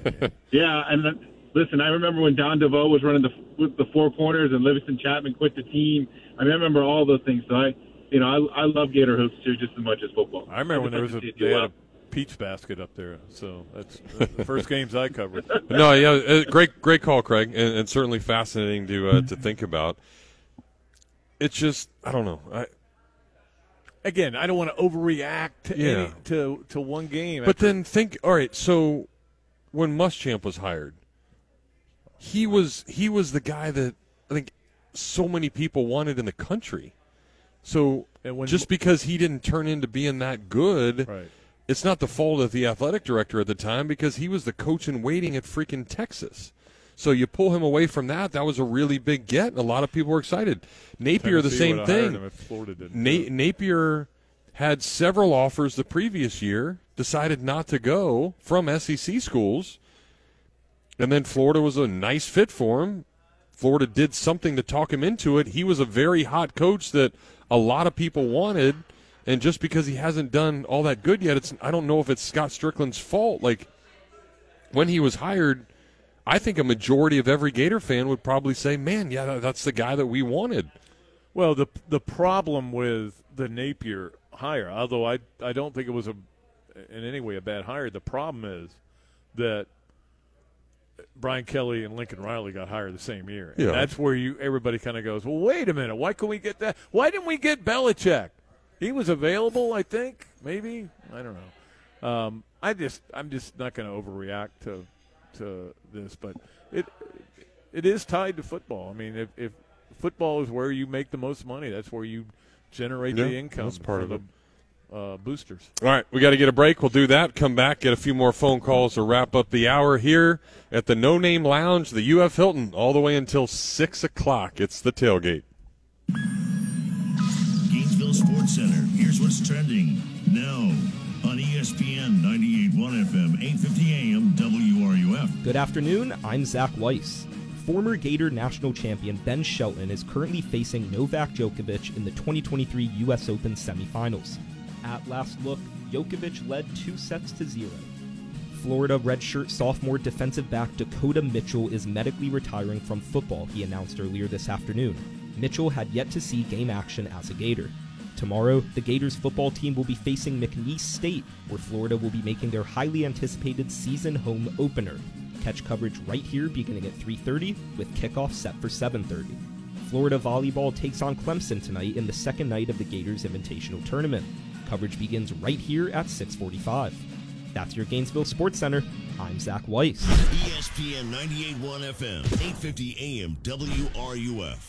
Yeah, and listen, I remember when Don DeVoe was running the four-pointers and Livingston Chapman quit the team. I remember all those things. So I love Gator hoops too, just as much as football. I remember when there was a peach basket up there, so that's the first games I covered. No, yeah, great call, Craig, and certainly fascinating to think about. It's just I don't know. I don't want to overreact to one game. But then think, all right. So when Muschamp was hired, he was the guy that I think so many people wanted in the country. So just because he didn't turn into being that good, it's not the fault of the athletic director at the time because he was the coach in waiting at freaking Texas. So you pull him away from that. That was a really big get, and a lot of people were excited. Napier, the same thing. Napier had several offers the previous year, decided not to go from SEC schools, and then Florida was a nice fit for him. Florida did something to talk him into it. He was a very hot coach that a lot of people wanted, and just because he hasn't done all that good yet, I don't know if it's Scott Strickland's fault. Like, when he was hired, I think a majority of every Gator fan would probably say, man, yeah, that's the guy that we wanted. Well, the problem with the Napier hire, although I don't think it was in any way a bad hire, the problem is that Brian Kelly and Lincoln Riley got hired the same year. And that's where everybody kind of goes, well, wait a minute. Why couldn't we get that? Why didn't we get Belichick? He was available, I think, maybe. I don't know. I'm just not going to overreact to this, but it is tied to football. I mean, if football is where you make the most money, that's where you generate the income. That's part of it. Boosters. All right, we got to get a break. We'll do that. Come back, get a few more phone calls to wrap up the hour here at the No Name Lounge, the UF Hilton, all the way until 6 o'clock. It's the tailgate. Gainesville Sports Center, here's what's trending now on ESPN 98.1 FM, 850 AM, WRUF. Good afternoon, I'm Zach Weiss. Former Gator national champion Ben Shelton is currently facing Novak Djokovic in the 2023 U.S. Open semifinals. At last look, Djokovic led 2-0. Florida redshirt sophomore defensive back Dakota Mitchell is medically retiring from football, he announced earlier this afternoon. Mitchell had yet to see game action as a Gator. Tomorrow, the Gators football team will be facing McNeese State, where Florida will be making their highly anticipated season home opener. Catch coverage right here beginning at 3:30 with kickoff set for 7:30. Florida volleyball takes on Clemson tonight in the second night of the Gators Invitational Tournament. Coverage begins right here at 6:45. That's your Gainesville Sports Center. I'm Zach Weiss. ESPN 98.1 FM, 850 AM, WRUF.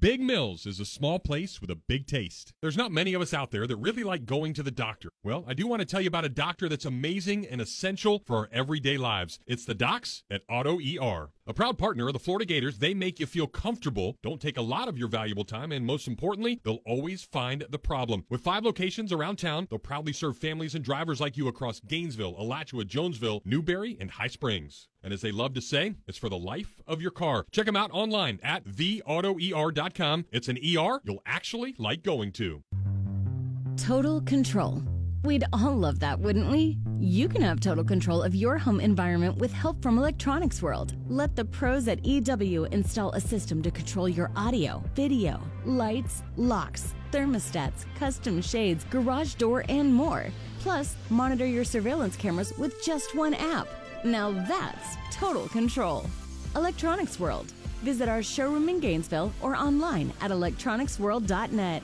Big Mills is a small place with a big taste. There's not many of us out there that really like going to the doctor. Well, I do want to tell you about a doctor that's amazing and essential for our everyday lives. It's the docs at Auto ER. A proud partner of the Florida Gators, they make you feel comfortable, don't take a lot of your valuable time, and most importantly, they'll always find the problem. With 5 locations around town, they'll proudly serve families and drivers like you across Gainesville, Alachua, Jonesville, Newberry, and High Springs. And as they love to say, it's for the life of your car. Check them out online at theautoer.com. It's an ER you'll actually like going to. Total control. We'd all love that, wouldn't we? You can have total control of your home environment with help from Electronics World. Let the pros at EW install a system to control your audio, video, lights, locks, thermostats, custom shades, garage door, and more. Plus, monitor your surveillance cameras with just one app. Now that's total control. Electronics World. Visit our showroom in Gainesville or online at electronicsworld.net.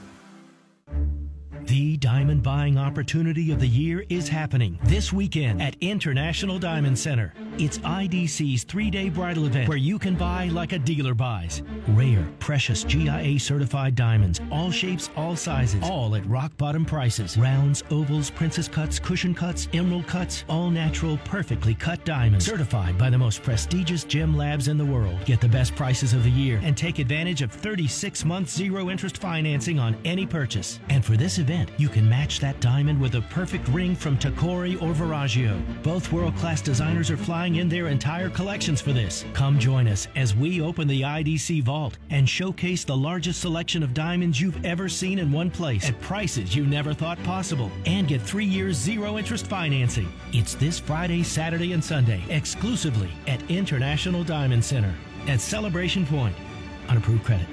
The diamond buying opportunity of the year is happening this weekend at International Diamond Center. It's IDC's 3-day bridal event where you can buy like a dealer buys. Rare, precious GIA certified diamonds, all shapes, all sizes, all at rock bottom prices. Rounds, ovals, princess cuts, cushion cuts, emerald cuts, all natural, perfectly cut diamonds. Certified by the most prestigious gem labs in the world. Get the best prices of the year and take advantage of 36-month zero interest financing on any purchase. And for this event, you can match that diamond with a perfect ring from Tacori or Viraggio. Both world-class designers are flying in their entire collections for this. Come join us as we open the IDC vault and showcase the largest selection of diamonds you've ever seen in one place at prices you never thought possible, and get 3 years zero interest financing. It's this Friday, Saturday, and Sunday exclusively at International Diamond Center at Celebration Point on approved credit.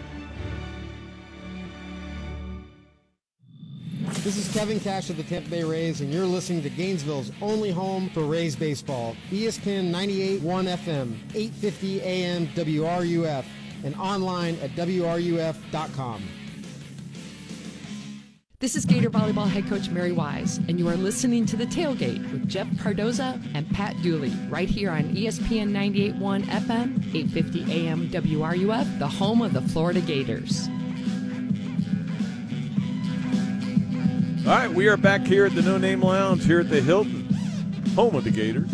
This is Kevin Cash of the Tampa Bay Rays, and you're listening to Gainesville's only home for Rays baseball. ESPN 98.1 FM, 850 AM WRUF, and online at WRUF.com. This is Gator Volleyball Head Coach Mary Wise, and you are listening to The Tailgate with Jeff Cardozo and Pat Dooley, right here on ESPN 98.1 FM, 850 AM WRUF, the home of the Florida Gators. All right, we are back here at the No Name Lounge here at the Hilton, home of the Gators.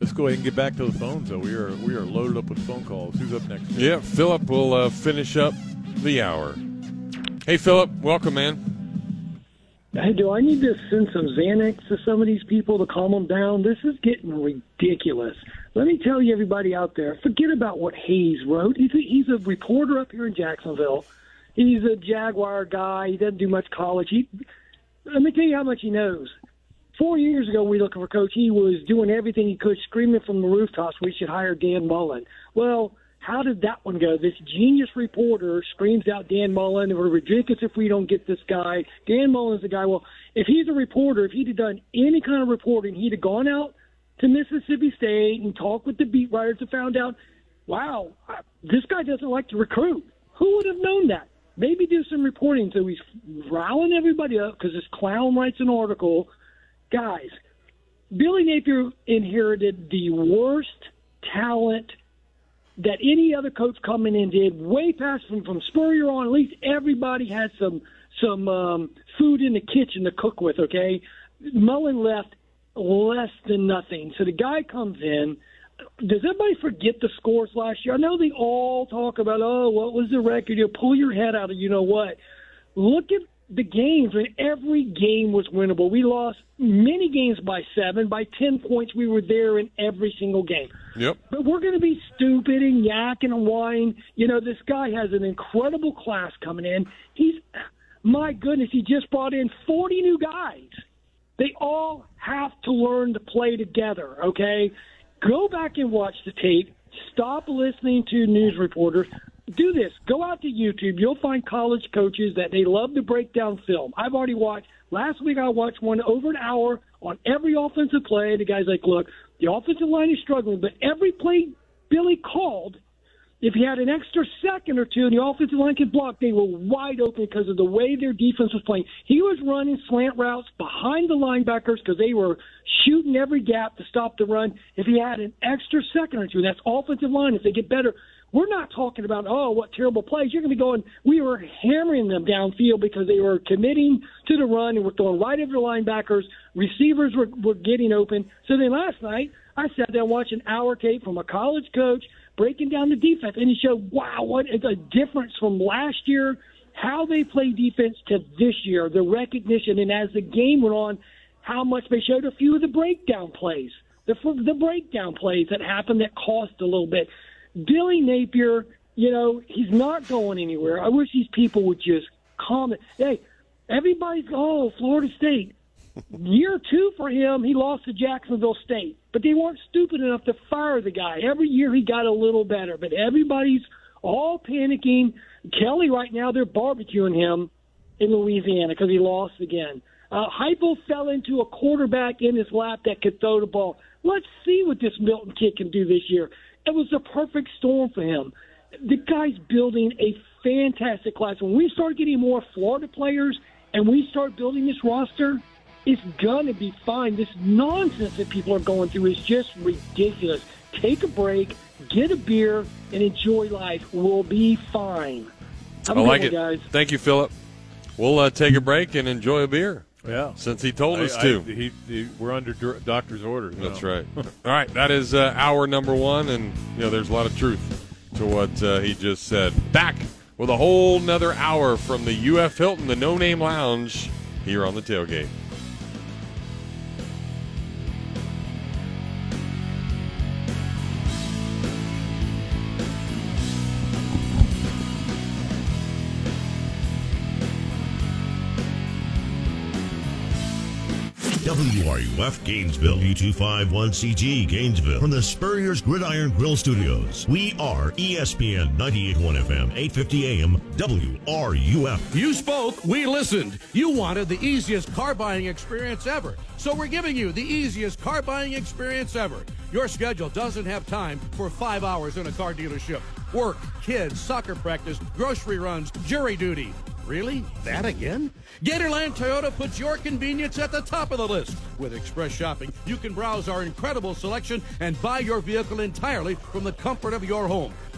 Let's go ahead and get back to the phones, though. We are loaded up with phone calls. Who's up next? Yeah, Philip will finish up the hour. Hey, Philip, welcome, man. Hey, do I need to send some Xanax to some of these people to calm them down? This is getting ridiculous. Let me tell you, everybody out there, forget about what Hayes wrote. He's a reporter up here in Jacksonville. He's a Jaguar guy. He doesn't do much college. Let me tell you how much he knows. 4 years ago, we were looking for a coach. He was doing everything he could, screaming from the rooftops, we should hire Dan Mullen. Well, how did that one go? This genius reporter screams out Dan Mullen, and we're ridiculous if we don't get this guy. Dan Mullen's the guy. Well, if he's a reporter, if he'd have done any kind of reporting, he'd have gone out to Mississippi State and talked with the beat writers and found out, wow, this guy doesn't like to recruit. Who would have known that? Maybe do some reporting so he's riling everybody up because this clown writes an article. Guys, Billy Napier inherited the worst talent that any other coach coming in did, way past from Spurrier on. At least everybody had some food in the kitchen to cook with, okay? Mullen left less than nothing. So the guy comes in. Does everybody forget the scores last year? I know they all talk about, oh, what was the record? You pull your head out of you know what. Look at the games. Every game was winnable. We lost many games by 7, by 10 points. We were there in every single game. Yep. But we're going to be stupid and yak and whine. You know, this guy has an incredible class coming in. He's, my goodness, he just brought in 40 new guys. They all have to learn to play together, okay? Go back and watch the tape. Stop listening to news reporters. Do this. Go out to YouTube. You'll find college coaches that they love to break down film. I've already watched. Last week I watched one over an hour on every offensive play. The guy's like, look, the offensive line is struggling, but every play Billy called, if he had an extra second or two and the offensive line could block, they were wide open because of the way their defense was playing. He was running slant routes behind the linebackers because they were shooting every gap to stop the run. If he had an extra second or two, that's offensive line. If they get better, we're not talking about, oh, what terrible plays. You're going to be going, we were hammering them downfield because they were committing to the run and were throwing right over the linebackers. Receivers were getting open. So then last night, I sat there watching an hour tape from a college coach breaking down the defense, and he showed, wow, what a difference from last year, how they play defense to this year, the recognition, and as the game went on, how much they showed a few of the breakdown plays, the breakdown plays that happened that cost a little bit. Billy Napier, you know, he's not going anywhere. I wish these people would just comment. Hey, everybody's, oh, Florida State. Year 2 for him, he lost to Jacksonville State. But they weren't stupid enough to fire the guy. Every year he got a little better. But everybody's all panicking. Kelly right now, they're barbecuing him in Louisiana because he lost again. Heupel fell into a quarterback in his lap that could throw the ball. Let's see what this Milton kid can do this year. It was the perfect storm for him. The guy's building a fantastic class. When we start getting more Florida players and we start building this roster, it's going to be fine. This nonsense that people are going through is just ridiculous. Take a break, get a beer, and enjoy life. We'll be fine. I like it, guys. Thank you, Philip. We'll take a break and enjoy a beer. Yeah. Since he told us to. We're under doctor's order. That's right. All right. That is hour number 1. And, you know, there's a lot of truth to what he just said. Back with a whole nother hour from the UF Hilton, the No Name Lounge, here on the Tailgate. WRUF Gainesville, U251CG Gainesville, from the Spurrier's Gridiron Grill Studios. We are ESPN 98.1 FM, 850 AM, WRUF. You spoke, we listened. You wanted the easiest car buying experience ever, so we're giving you the easiest car buying experience ever. Your schedule doesn't have time for 5 hours in a car dealership. Work, kids, soccer practice, grocery runs, jury duty. Really? That again? Gatorland Toyota puts your convenience at the top of the list. With Express Shopping, you can browse our incredible selection and buy your vehicle entirely from the comfort of your home.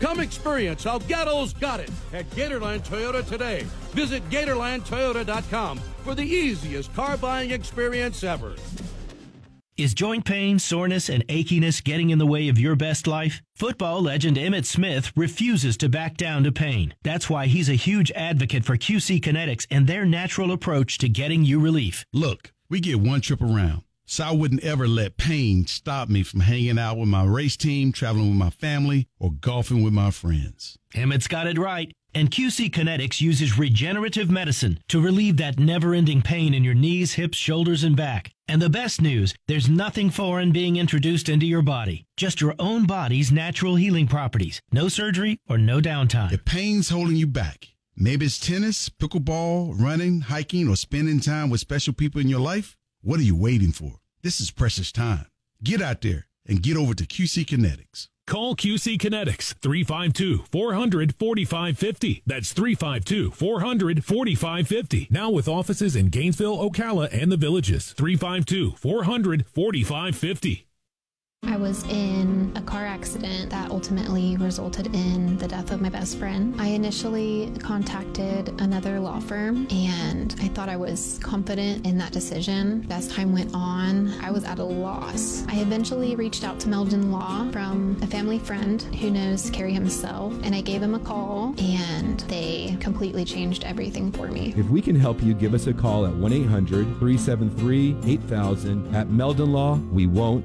Come experience how Gato's got it at Gatorland Toyota today. Visit GatorlandToyota.com for the easiest car buying experience ever. Is joint pain, soreness, and achiness getting in the way of your best life? Football legend Emmitt Smith refuses to back down to pain. That's why he's a huge advocate for QC Kinetics and their natural approach to getting you relief. Look, we get one trip around, so I wouldn't ever let pain stop me from hanging out with my race team, traveling with my family, or golfing with my friends. Emmett's got it right. And QC Kinetics uses regenerative medicine to relieve that never-ending pain in your knees, hips, shoulders, and back. And the best news, there's nothing foreign being introduced into your body. Just your own body's natural healing properties. No surgery or no downtime. The pain's holding you back. Maybe it's tennis, pickleball, running, hiking, or spending time with special people in your life. What are you waiting for? This is precious time. Get out there and get over to QC Kinetics. Call QC Kinetics, 352-400-4550. That's 352-400-4550. Now with offices in Gainesville, Ocala, and the Villages. 352-400-4550. I was in a car accident that ultimately resulted in the death of my best friend. I initially contacted another law firm, and I thought I was confident in that decision. As time went on, I was at a loss. I eventually reached out to Meldon Law from a family friend who knows Kerry himself, and I gave him a call, and they completely changed everything for me. If we can help you, give us a call at 1-800-373-8000. At Meldon Law, we won't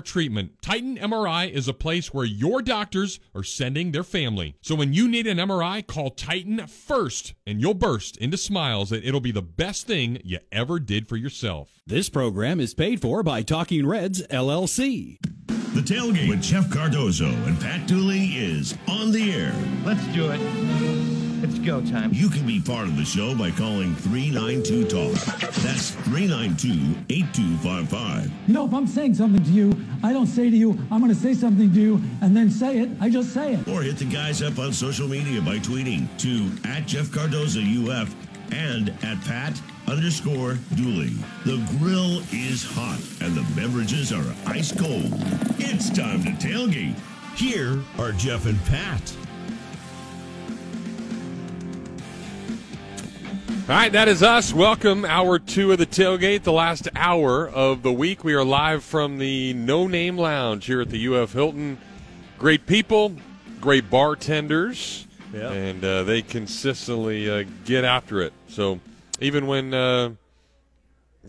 treatment. Titan MRI is a place where your doctors are sending their family. So when you need an MRI, call Titan first, and you'll burst into smiles that it'll be the best thing you ever did for yourself. This program is paid for by Talking Reds, LLC. The Tailgate with Jeff Cardozo and Pat Dooley is on the air. Let's do it. It's go time. You can be part of the show by calling 392-TALK. That's 392-8255. You know, if I'm saying something to you, I don't say to you, I'm going to say something to you and then say it. I just say it. Or hit the guys up on social media by tweeting to @JeffCardozoUF and @Pat_Dooley. The grill is hot and the beverages are ice cold. It's time to tailgate. Here are Jeff and Pat. All right, that is us. Welcome, hour two of the tailgate, the last hour of the week. We are live from the No Name Lounge here at the UF Hilton. Great people, great bartenders, yeah. And they consistently get after it. So even when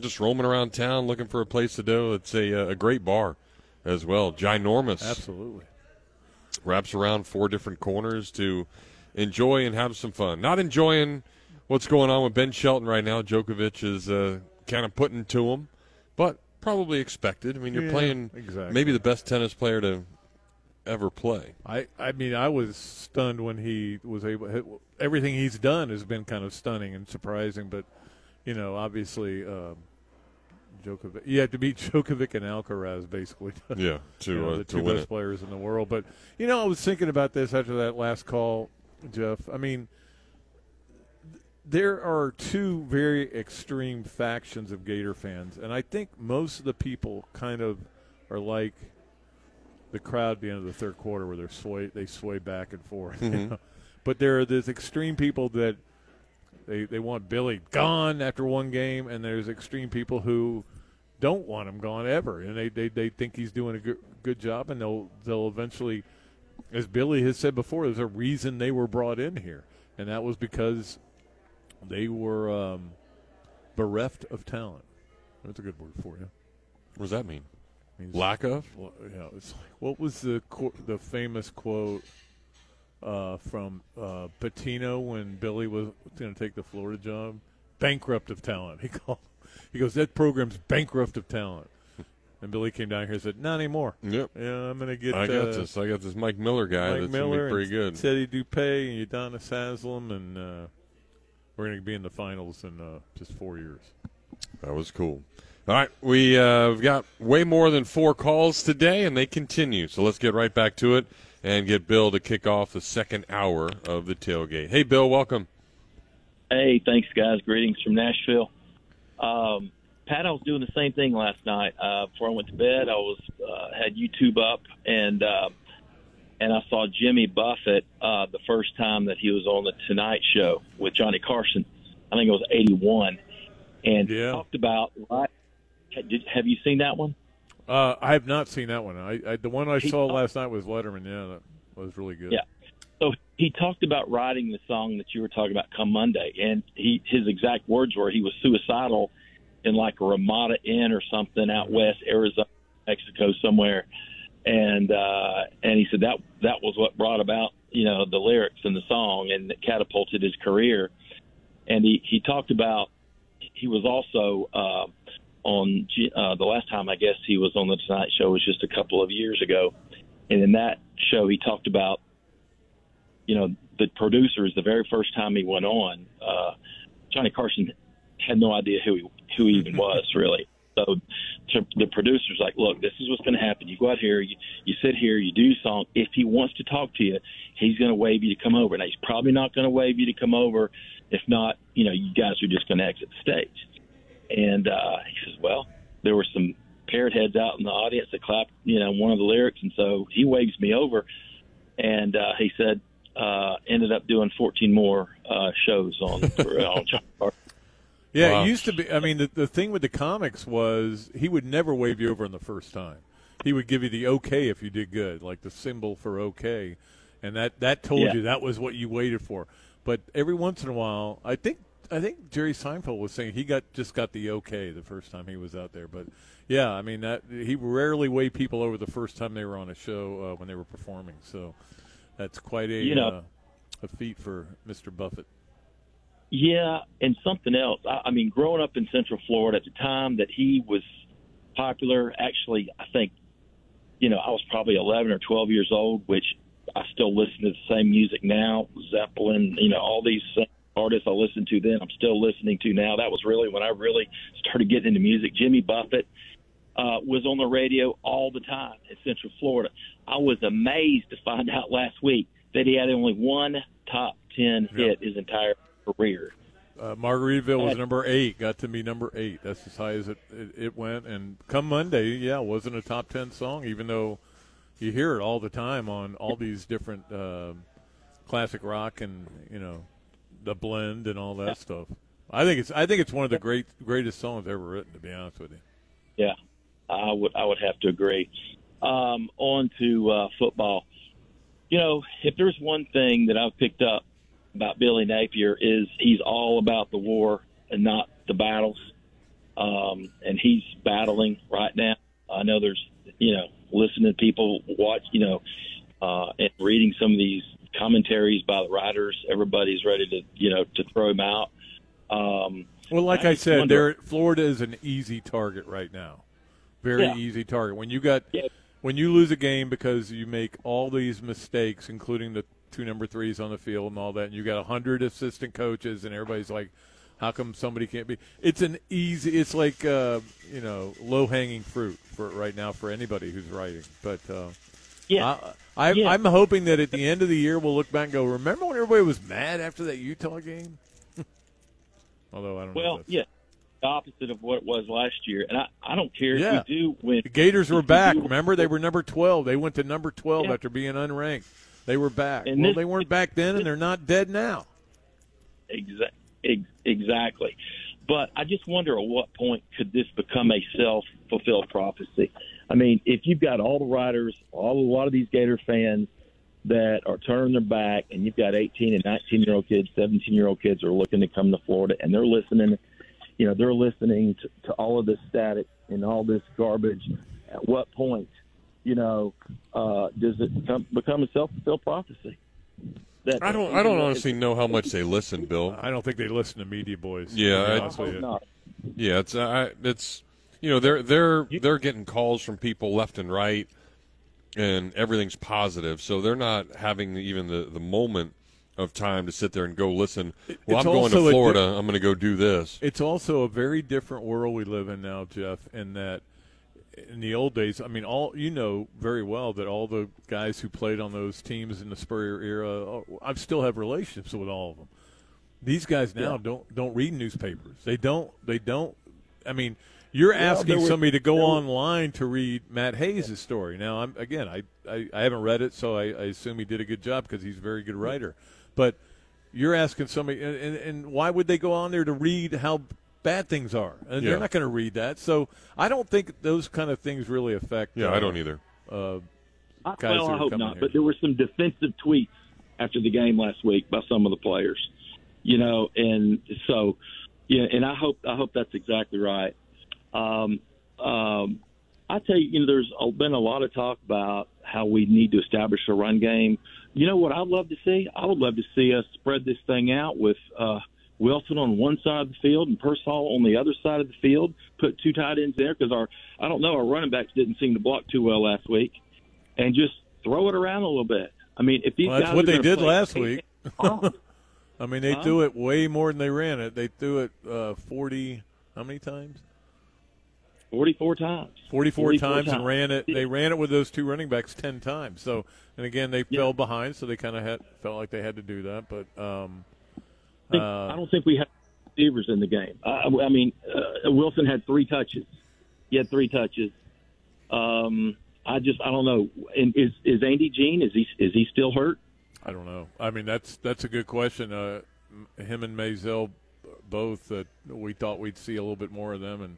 just roaming around town looking for a place to go, it's a great bar as well, ginormous. Absolutely. Wraps around four different corners to enjoy and have some fun. Not enjoying what's going on with Ben Shelton right now. Djokovic is kind of putting to him, but probably expected. I mean, you're playing maybe the best tennis player to ever play. I mean, I was stunned when he was able – everything he's done has been kind of stunning and surprising, but, you know, obviously Djokovic – you have to beat Djokovic and Alcaraz, basically. Yeah, to you know, the two best players in the world. But, you know, I was thinking about this after that last call, Jeff. I mean – there are two very extreme factions of Gator fans, and I think most of the people kind of are like the crowd at the end of the third quarter where they sway back and forth. Mm-hmm. You know? But there are these extreme people that they want Billy gone after one game, and there's extreme people who don't want him gone ever, and they think he's doing a good job, and they'll eventually, as Billy has said before, there's a reason they were brought in here, and that was because they were bereft of talent. That's a good word for you. What does that mean? It means lack of? Well, yeah. It's like, what was the famous quote from Pitino when Billy was going to take the Florida job? Bankrupt of talent. He goes, that program's bankrupt of talent. And Billy came down here and said, not anymore. Yep. Yeah, I'm going to get I got this Mike Miller guy. Mike that's going to be pretty good. Teddy Dupay and Udonis Haslem and – we're going to be in the finals in just 4 years. That was cool. All right, we've got way more than four calls today, and they continue. So let's get right back to it and get Bill to kick off the second hour of the tailgate. Hey, Bill, welcome. Hey, thanks, guys. Greetings from Nashville. Pat, I was doing the same thing last night. Before I went to bed, I was had YouTube up, and I saw Jimmy Buffett the first time that he was on the Tonight Show with Johnny Carson. I think it was 81, and talked about right. Have you seen that one? I have not seen that one. The one I saw last night was Letterman. Yeah, that was really good. Yeah. So he talked about writing the song that you were talking about come Monday, and his exact words were he was suicidal in like a Ramada Inn or something out west, Arizona, Mexico, somewhere. And he said that was what brought about, the lyrics and the song, and it catapulted his career. And he talked about he was also on the last time I guess he was on the Tonight Show was just a couple of years ago, and in that show he talked about the producers the very first time he went on. Johnny Carson had no idea who he even was really. So the producer's like, look, this is what's going to happen. You go out here, you sit here, you do song. If he wants to talk to you, he's going to wave you to come over. Now he's probably not going to wave you to come over. If not, you guys are just going to exit the stage. And he says, well, there were some parrot heads out in the audience that clapped, one of the lyrics. And so he waves me over. And he said, ended up doing 14 more shows on John Carter. Yeah, wow. It used to be. I mean, the thing with the comics was he would never wave you over on the first time. He would give you the okay if you did good, like the symbol for okay. And that told you that was what you waited for. But every once in a while, I think Jerry Seinfeld was saying he just got the okay the first time he was out there. But, yeah, I mean, he rarely waved people over the first time they were on a show when they were performing. So that's quite a feat for Mr. Buffett. Yeah, and something else. I mean, growing up in Central Florida at the time that he was popular, actually, I think, I was probably 11 or 12 years old, which I still listen to the same music now, Zeppelin, all these artists I listened to then, I'm still listening to now. That was really when I really started getting into music. Jimmy Buffett was on the radio all the time in Central Florida. I was amazed to find out last week that he had only one top 10 hit his entire career. Margaritaville was number 8, got to be number 8. That's as high as it went. And come Monday, wasn't a top 10 song, even though you hear it all the time on all these different classic rock and The Blend and all that stuff. I think it's one of the greatest songs ever written, to be honest with you. Yeah, I would have to agree. On to football. If there's one thing that I've picked up about Billy Napier is he's all about the war and not the battles. And he's battling right now. I know there's, listening to people watch, and reading some of these commentaries by the writers. Everybody's ready to, to throw him out. Well, like I said, Florida is an easy target right now. Very easy target. When you lose a game because you make all these mistakes, including the two number threes on the field and all that, and you got 100 assistant coaches, and everybody's like, how come somebody can't be? It's like, low-hanging fruit for right now for anybody who's writing. But I'm hoping that at the end of the year we'll look back and go, remember when everybody was mad after that Utah game? Although I don't know. Well, the opposite of what it was last year. And I don't care if we do win. The Gators were back. Remember, they were number 12. They went to number 12 after being unranked. They were back. And they weren't back then, and they're not dead now. Exactly. But I just wonder at what point could this become a self-fulfilled prophecy? I mean, if you've got all the writers, a lot of these Gator fans that are turning their back, and you've got 18- and 19-year-old kids, 17-year-old kids are looking to come to Florida, and they're listening. They're listening to all of this static and all this garbage. At what point? Does it become a self-fulfilled prophecy? I don't honestly know how much they listen, Bill. I don't think they listen to media boys. Yeah, they're getting calls from people left and right, and everything's positive, so they're not having even the moment of time to sit there and go listen. Well, I'm going to Florida. I'm going to go do this. It's also a very different world we live in now, Jeff, in that in the old days, I mean, all you know very well that all the guys who played on those teams in the Spurrier era, I still have relationships with all of them. These guys now don't read newspapers. They don't. I mean, you're asking somebody to go online to read Matt Hayes' story. Now, I haven't read it, so I assume he did a good job because he's a very good writer. But you're asking somebody, and why would they go on there to read how bad things are? And they're not going to read that. So I don't think those kind of things really affect. Yeah, I don't either. I hope not. Here. But there were some defensive tweets after the game last week by some of the players, you know, and so yeah, and I hope that's exactly right. I tell you, you know, there's been a lot of talk about how we need to establish a run game. You know what I'd love to see? I would love to see us spread this thing out with Wilson on one side of the field and Persall on the other side of the field, put two tight ends there because our running backs didn't seem to block too well last week, and just throw it around a little bit. I mean, if these guys that's what they did last week. I mean, they threw it way more than they ran it. They threw it 40 – how many times? 44 times. 44 times and ran it. They ran it with those two running backs 10 times. So, and again, they fell behind, so they kind of felt like they had to do that. But I don't think we had receivers in the game. I mean, Wilson had three touches. He had three touches. I don't know. And is Andy Jean? Is he still hurt? I don't know. I mean, that's a good question. Him and Maisel both. We thought we'd see a little bit more of them, and.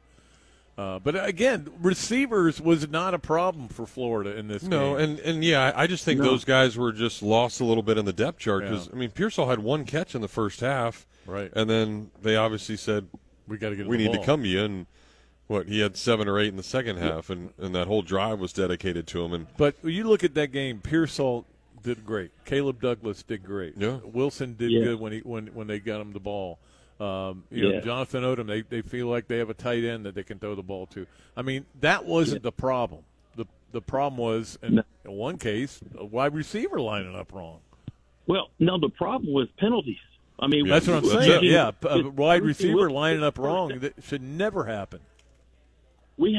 But, again, receivers was not a problem for Florida in this game. No, I just think those guys were just lost a little bit in the depth chart. Because, I mean, Pearsall had one catch in the first half. Right. And then they obviously said, we need to come to you. And, he had 7 or 8 in the second half. And that whole drive was dedicated to him. But when you look at that game, Pearsall did great. Caleb Douglas did great. Yeah. Wilson did good when they got him the ball. You know, Jonathan Odom, they feel like they have a tight end that they can throw the ball to. I mean, that wasn't the problem. The problem was, in one case, a wide receiver lining up wrong. Well, no, the problem was penalties. I mean, that's what I'm saying. A wide receiver lining up wrong, that should never happen. We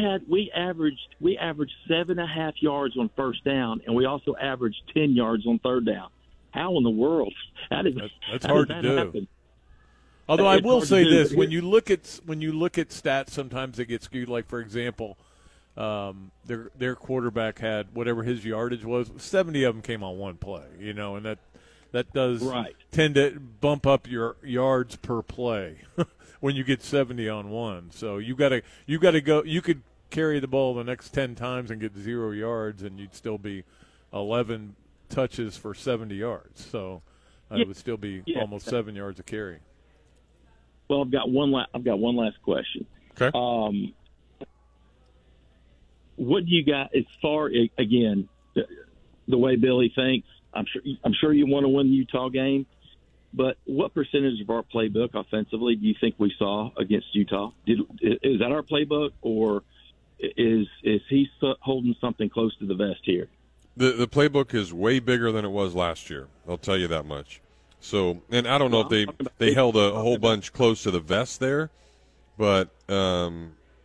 averaged 7.5 yards on first down, and we also averaged 10 yards on third down. How in the world? That's hard to do. Happen? Although I will say this, when you look at stats, sometimes they get skewed. Like, for example, their quarterback had whatever his yardage was, 70 of them came on one play, you know, and that does tend to bump up your yards per play when you get 70 on one. So you gotta go. You could carry the ball the next 10 times and get 0 yards, and you'd still be 11 touches for 70 yards. So it would still be almost 7 yards a carry. Well, I've got one last question. Okay. What do you got as far again the way Billy thinks? I'm sure you want to win the Utah game, but what percentage of our playbook offensively do you think we saw against Utah? Is that our playbook, or is he holding something close to the vest here? The playbook is way bigger than it was last year. I'll tell you that much. So, and I don't know if they held a whole bunch close to the vest there, but, you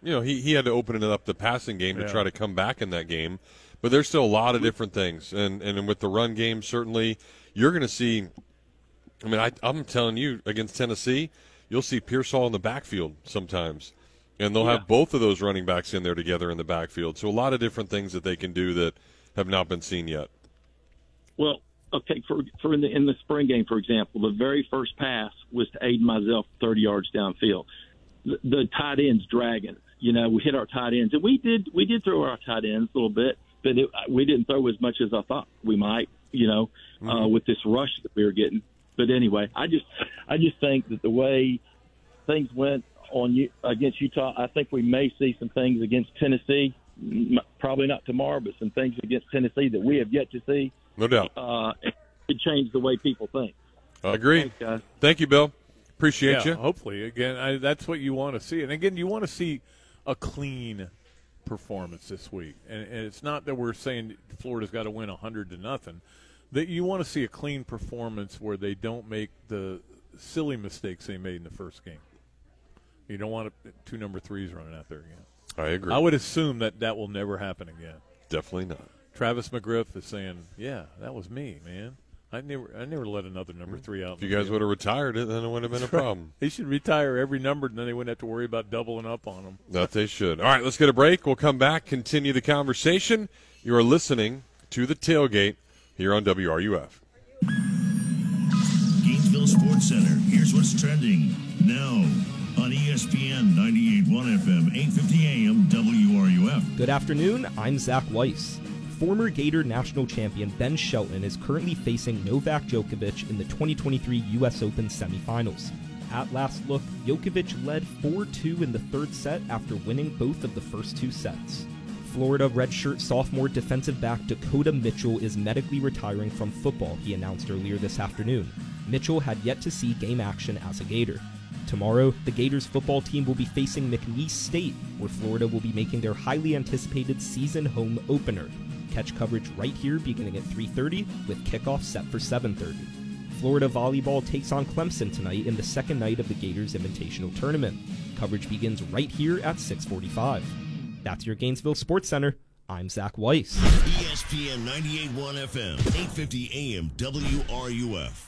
know, he had to open it up the passing game to try to come back in that game. But there's still a lot of different things. And with the run game, certainly, you're going to see, I mean, I'm telling you, against Tennessee, you'll see Pearsall in the backfield sometimes. And they'll have both of those running backs in there together in the backfield. So a lot of different things that they can do that have not been seen yet. Well, okay, for in the spring game, for example, the very first pass was to Aiden Mizell 30 yards downfield. The tight ends dragging. You know, we hit our tight ends, and we did throw our tight ends a little bit, but we didn't throw as much as I thought we might. You know, with this rush that we were getting. But anyway, I just think that the way things went against Utah, I think we may see some things against Tennessee. Probably not tomorrow, but some things against Tennessee that we have yet to see. No doubt. It could change the way people think. Agreed. Thank you, Bill. Appreciate you. Hopefully. Again, that's what you want to see. And, again, you want to see a clean performance this week. And it's not that we're saying Florida's got to win 100-0, that you want to see a clean performance where they don't make the silly mistakes they made in the first game. You don't want two number threes running out there again. I agree. I would assume that that will never happen again. Definitely not. Travis McGriff is saying, yeah, that was me, man. I never let another number three out. If you guys would have retired it, then it wouldn't have been a problem. They should retire every number, and then they wouldn't have to worry about doubling up on them. That they should. All right, let's get a break. We'll come back, continue the conversation. You are listening to The Tailgate here on WRUF. Gainesville Sports Center, here's what's trending now on ESPN 98.1 FM, 850 AM, WRUF. Good afternoon, I'm Zach Weiss. Former Gator national champion Ben Shelton is currently facing Novak Djokovic in the 2023 U.S. Open semifinals. At last look, Djokovic led 4-2 in the third set after winning both of the first two sets. Florida redshirt sophomore defensive back Dakota Mitchell is medically retiring from football, he announced earlier this afternoon. Mitchell had yet to see game action as a Gator. Tomorrow, the Gators football team will be facing McNeese State, where Florida will be making their highly anticipated season home opener. Catch coverage right here beginning at 3:30 with kickoff set for 7:30. Florida volleyball takes on Clemson tonight in the second night of the Gators Invitational Tournament. Coverage begins right here at 6:45. That's your Gainesville Sports Center. I'm Zach Weiss. ESPN 98.1 FM, 850 AM, WRUF.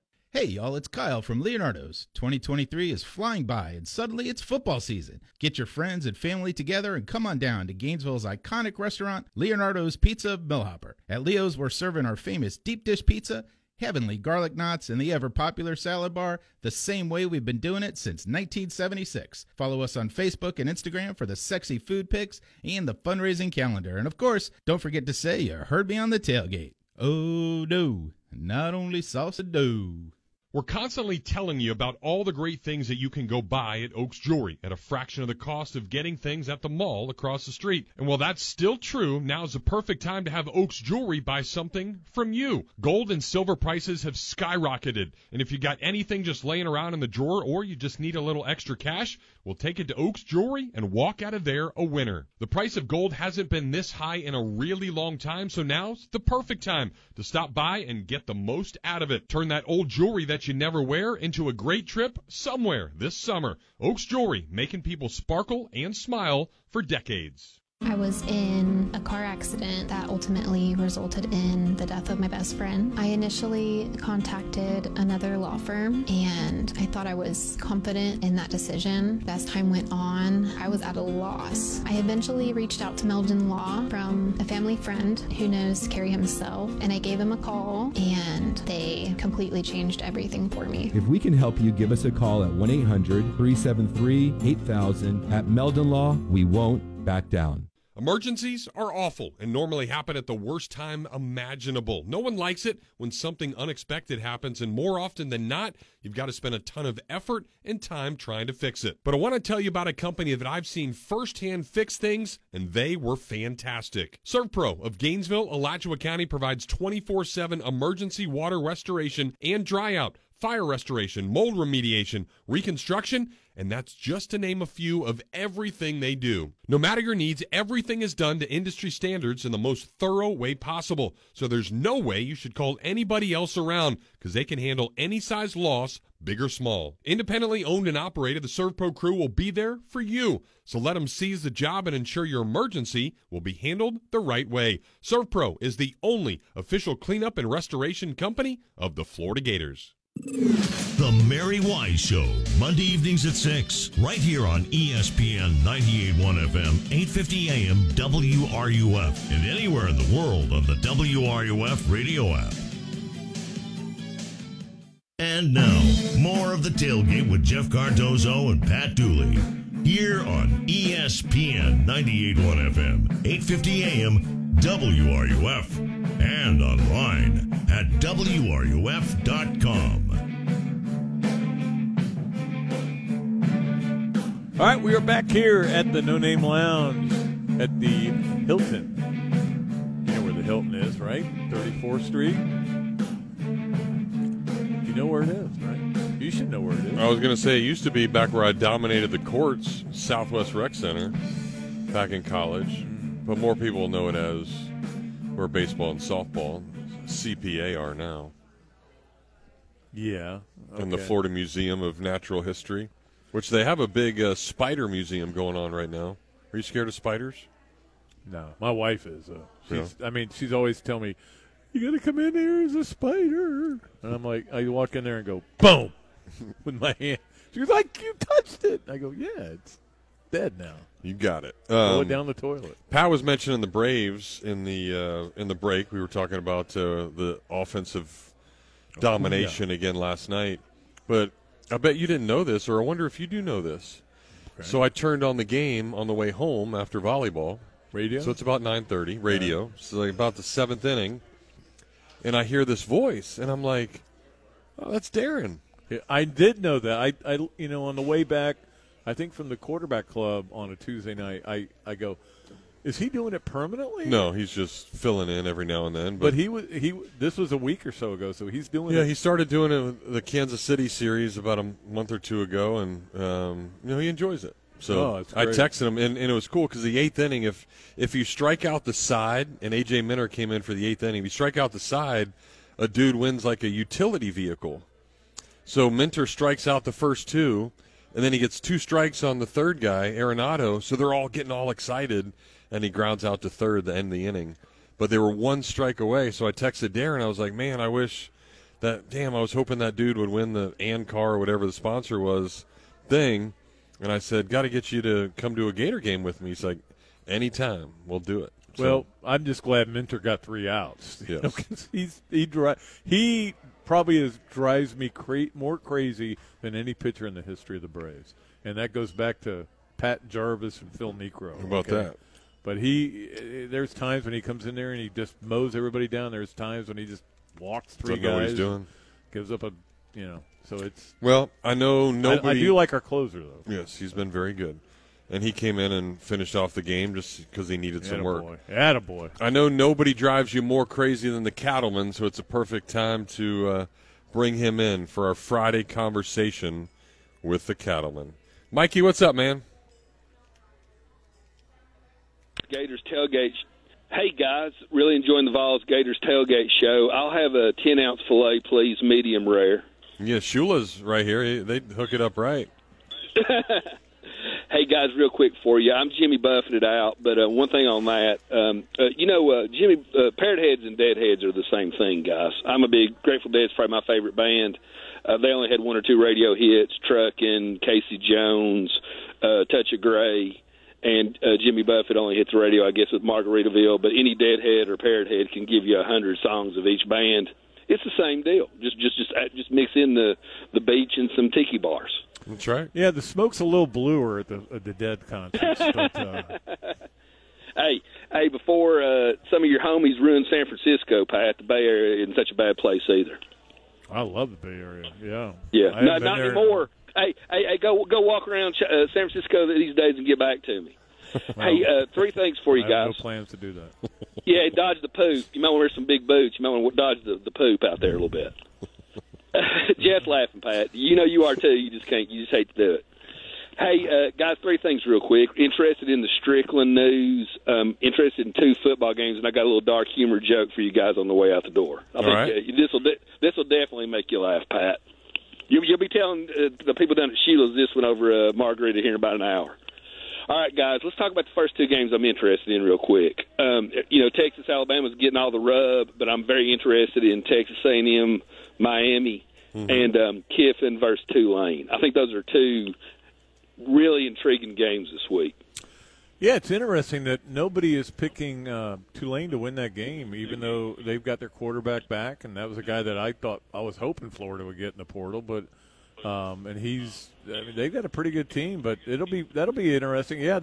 Hey y'all, it's Kyle from Leonardo's. 2023 is flying by and suddenly it's football season. Get your friends and family together and come on down to Gainesville's iconic restaurant, Leonardo's Pizza Millhopper. At Leo's, we're serving our famous deep dish pizza, heavenly garlic knots, and the ever-popular salad bar the same way we've been doing it since 1976. Follow us on Facebook and Instagram for the sexy food pics and the fundraising calendar. And of course, don't forget to say you heard me on The Tailgate. Oh no, not only salsa dough. We're constantly telling you about all the great things that you can go buy at Oaks Jewelry at a fraction of the cost of getting things at the mall across the street. And while that's still true, now's the perfect time to have Oaks Jewelry buy something from you. Gold and silver prices have skyrocketed. And if you got anything just laying around in the drawer or you just need a little extra cash, we'll take it to Oaks Jewelry and walk out of there a winner. The price of gold hasn't been this high in a really long time, so now's the perfect time to stop by and get the most out of it. Turn that old jewelry that you never wear into a great trip somewhere this summer. Oaks Jewelry, making people sparkle and smile for decades. I was in a car accident that ultimately resulted in the death of my best friend. I initially contacted another law firm, and I thought I was confident in that decision. As time went on, I was at a loss. I eventually reached out to Meldon Law from a family friend who knows Kerry himself, and I gave him a call, and they completely changed everything for me. If we can help you, give us a call at 1-800-373-8000. At Meldon Law, we won't back down. Emergencies are awful and normally happen at the worst time imaginable. No one likes it when something unexpected happens, and more often than not, you've got to spend a ton of effort and time trying to fix it. But I want to tell you about a company that I've seen firsthand fix things, and they were fantastic. Servpro of Gainesville, Alachua County provides 24/7 emergency water restoration and dry out, fire restoration, mold remediation, reconstruction, and that's just to name a few of everything they do. No matter your needs, everything is done to industry standards in the most thorough way possible. So there's no way you should call anybody else around, because they can handle any size loss, big or small. Independently owned and operated, the Servpro crew will be there for you. So let them seize the job and ensure your emergency will be handled the right way. Servpro is the only official cleanup and restoration company of the Florida Gators. The Mary Wise Show, Monday evenings at 6, right here on ESPN 98.1 FM, 850 AM WRUF, and anywhere in the world on the WRUF radio app. And now, more of The Tailgate with Jeff Cardozo and Pat Dooley, here on ESPN 98.1 FM, 850 AM WRUF. And online at WRUF.com. All right, we are back here at the No Name Lounge at the Hilton. You know where the Hilton is, right? 34th Street. You know where it is, right? You should know where it is. I was going to say it used to be back where I dominated the courts, Southwest Rec Center, back in college. But more people know it as where baseball and softball and CPA are now. Yeah. Okay. And the Florida Museum of Natural History, which they have a big spider museum going on right now. Are you scared of spiders? No. My wife is. I mean, she's always telling me, you got to come in here as a spider. And I'm like, I walk in there and go, boom, with my hand. She goes, like, you touched it. I go, yeah, it's dead now. You got it. Throw it down the toilet. Pat was mentioning the Braves in the break. We were talking about the offensive domination again last night. But I bet you didn't know this, or I wonder if you do know this. Okay. So I turned on the game on the way home after volleyball. Radio? So it's about 9:30, radio. Yeah. So like about the seventh inning. And I hear this voice, and I'm like, oh, that's Darren. Yeah, I did know that. I you know, on the way back, I think from the quarterback club on a Tuesday night, I go, is he doing it permanently? No, he's just filling in every now and then. But he this was a week or so ago, so he's doing it. Yeah, he started doing the Kansas City series about a month or two ago, and he enjoys it. So I texted him, and it was cool because the eighth inning, if you strike out the side, and A.J. Minter came in for the eighth inning, if you strike out the side, a dude wins like a utility vehicle. So Minter strikes out the first two. And then he gets two strikes on the third guy, Arenado, so they're all getting all excited, and he grounds out to third to end the inning. But they were one strike away, so I texted Darren. I was like, man, I wish that – damn, I was hoping that dude would win the ANCAR or whatever the sponsor was thing. And I said, got to get you to come to a Gator game with me. He's like, anytime, we'll do it. So, well, I'm just glad Minter got three outs. Yes. You know, 'cause he probably drives me more crazy than any pitcher in the history of the Braves. And that goes back to Pat Jarvis and Phil Necro. How about that? But there's times when he comes in there and he just mows everybody down. There's times when he just walks three guys. I know what he's doing. Gives up so it's. Well, I know nobody. I do like our closer, though. Yes, he's been very good. And he came in and finished off the game just because he needed some work. Attaboy. I know nobody drives you more crazy than the Cattleman, so it's a perfect time to bring him in for our Friday conversation with the Cattleman. Mikey, what's up, man? Gators Tailgate. Hey, guys, really enjoying the Vols Gators Tailgate show. I'll have a 10-ounce filet, please, medium rare. Yeah, Shula's right here. They hook it up right. Hey, guys, real quick for you. I'm Jimmy buffing it out, but one thing on that. Jimmy, parrot heads and deadheads are the same thing, guys. I'm a big Grateful Dead's probably my favorite band. They only had one or two radio hits, Truckin', Casey Jones, Touch of Grey, and Jimmy Buffett only hits the radio, I guess, with Margaritaville. But any deadhead or parrot head can give you 100 songs of each band. It's the same deal. Just mix in the beach and some tiki bars. That's right. Yeah, the smoke's a little bluer at the Dead contest. But, hey! Before some of your homies ruined San Francisco, Pat, the Bay Area isn't such a bad place either. I love the Bay Area. Yeah. Yeah. No, not anymore. Hey! Go walk around San Francisco these days and get back to me. Wow. Hey, three things for you guys. I have no plans to do that. Yeah, dodge the poop. You might want to wear some big boots. You might want to dodge the poop out there a little bit. Jeff laughing, Pat. You know you are too. You just can't. You just hate to do it. Hey, guys, three things real quick. Interested in the Strickland news. Interested in two football games, and I got a little dark humor joke for you guys on the way out the door. I think this will definitely make you laugh, Pat. You'll be telling the people down at Sheila's this one over Margarita here in about an hour. All right, guys, let's talk about the first two games I'm interested in real quick. Texas, Alabama's getting all the rub, but I'm very interested in Texas A&M, Miami, and Kiffin versus Tulane. I think those are two really intriguing games this week. Yeah, it's interesting that nobody is picking Tulane to win that game, even though they've got their quarterback back, and that was a guy that I thought I was hoping Florida would get in the portal, but they've got a pretty good team, but that'll be interesting. Yeah,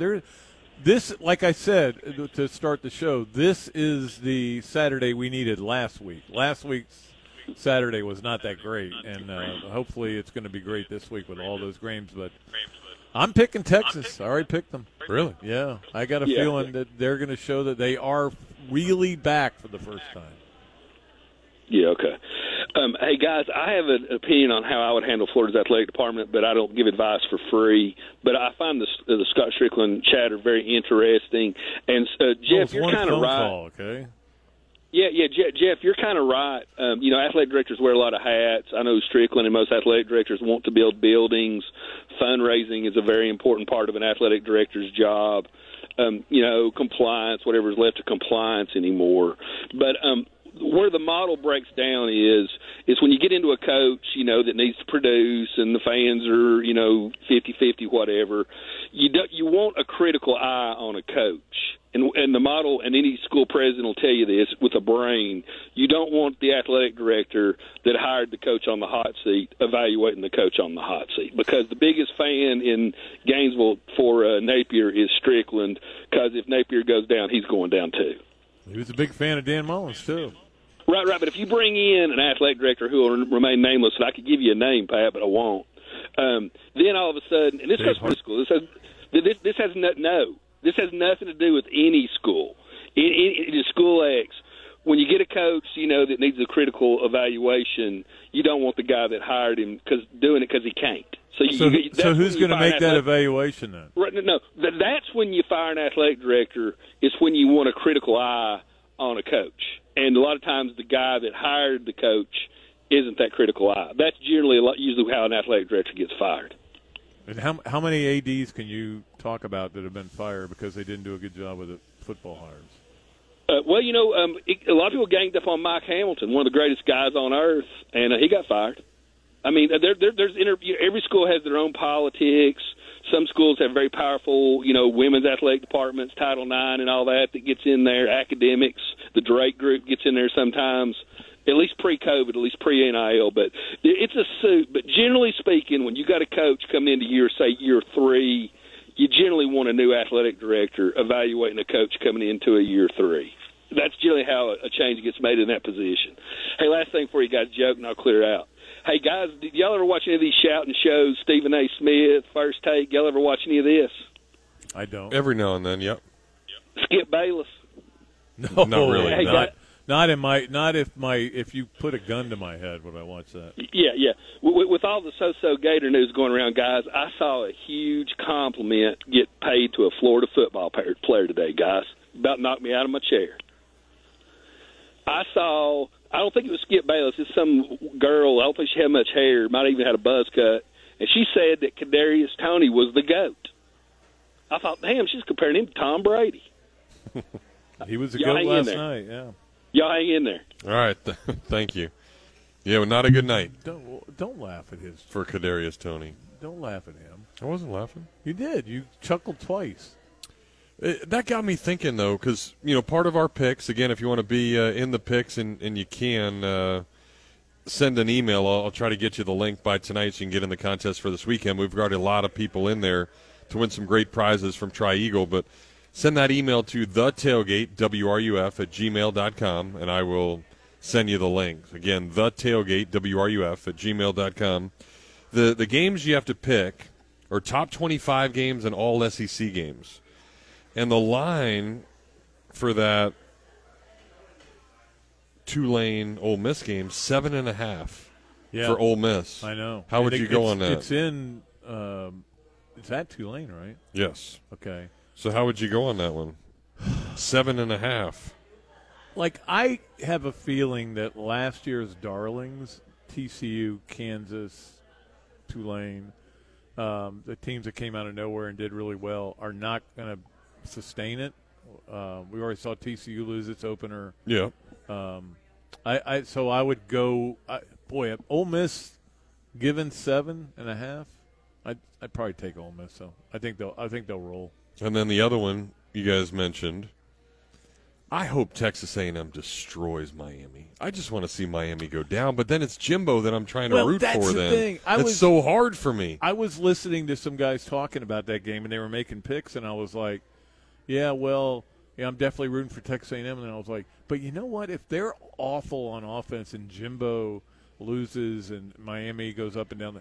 like I said to start the show, this is the Saturday we needed last week. Last week's Saturday was not that great, and hopefully it's going to be great this week with all those games, but. I'm picking Texas. I already picked them. Really? Yeah. I got a feeling that they're going to show that they are really back for the first time. Yeah, okay. Hey, guys, I have an opinion on how I would handle Florida's athletic department, but I don't give advice for free. But I find the Scott Strickland chatter very interesting. And, Jeff, you're kind of right. Call, okay. Yeah, Jeff, you're kind of right. Athletic directors wear a lot of hats. I know Strickland and most athletic directors want to build buildings. Fundraising is a very important part of an athletic director's job. Compliance, whatever is left of compliance anymore. But where the model breaks down is when you get into a coach, that needs to produce and the fans are, 50-50, whatever. You want a critical eye on a coach. And the model, and any school president will tell you this, with a brain, you don't want the athletic director that hired the coach on the hot seat evaluating the coach on the hot seat, because the biggest fan in Gainesville for Napier is Strickland, because if Napier goes down, he's going down too. He was a big fan of Dan Mullins too. Right, but if you bring in an athletic director who will remain nameless, and I could give you a name, Pat, but I won't, then all of a sudden, and this goes for school, this has nothing to do with any school. It is School X. When you get a coach, that needs a critical evaluation, you don't want the guy that hired him doing it because he can't. So who's going to make that evaluation then? Right, no, that's when you fire an athletic director, is when you want a critical eye on a coach. And a lot of times the guy that hired the coach isn't that critical eye. That's usually how an athletic director gets fired. And how many ADs can you talk about that have been fired because they didn't do a good job with the football hires? A lot of people ganged up on Mike Hamilton, one of the greatest guys on earth, and he got fired. I mean, every school has their own politics. Some schools have very powerful, women's athletic departments, Title IX and all that gets in there, academics. The Drake group gets in there sometimes. At least pre-COVID, at least pre-NIL, but it's a suit. But generally speaking, when you got a coach coming into year three, you generally want a new athletic director evaluating a coach coming into a year three. That's generally how a change gets made in that position. Hey, last thing for you guys, joke, and I'll clear out. Hey, guys, did y'all ever watch any of these shouting shows, Stephen A. Smith, First Take? Y'all ever watch any of this? I don't. Every now and then, yep. Skip Bayless? No, not really. Hey, not. Not if you put a gun to my head would I watch that. Yeah. With all the so-so Gator news going around, guys, I saw a huge compliment get paid to a Florida football player today, guys. About knocked me out of my chair. I don't think it was Skip Bayless. It's some girl. I don't think she had much hair. Might have even had a buzz cut. And she said that Kadarius Toney was the GOAT. I thought, damn, she's comparing him to Tom Brady. He was the GOAT last night, yeah. Y'all hang in there. All right. Thank you. Yeah, well, not a good night. Don't laugh at his. For Kadarius Toney. Don't laugh at him. I wasn't laughing. You did. You chuckled twice. That got me thinking, though, because, part of our picks, again, if you want to be in the picks and you can, send an email. I'll try to get you the link by tonight so you can get in the contest for this weekend. We've got a lot of people in there to win some great prizes from Tri Eagle, but – send that email to thetailgatewruf@gmail.com, and I will send you the link. Again, thetailgatewruf@gmail.com. The games you have to pick are top 25 games and all SEC games. And the line for that Tulane Ole Miss game, 7.5. for Ole Miss. I know. How would you go on that? It's in it's at Tulane, right? Yes. Okay. So how would you go on that one? 7.5. Like, I have a feeling that last year's darlings, TCU, Kansas, Tulane, the teams that came out of nowhere and did really well are not going to sustain it. We already saw TCU lose its opener. Yeah. So I would go Ole Miss given 7.5. I'd probably take Ole Miss. So I think they'll roll. And then the other one you guys mentioned. I hope Texas A&M destroys Miami. I just want to see Miami go down, but then it's Jimbo that I'm trying to root for. That's so hard for me. I was listening to some guys talking about that game, and they were making picks, and I was like, I'm definitely rooting for Texas A&M. And I was like, but you know what? If they're awful on offense and Jimbo loses and Miami goes up and down,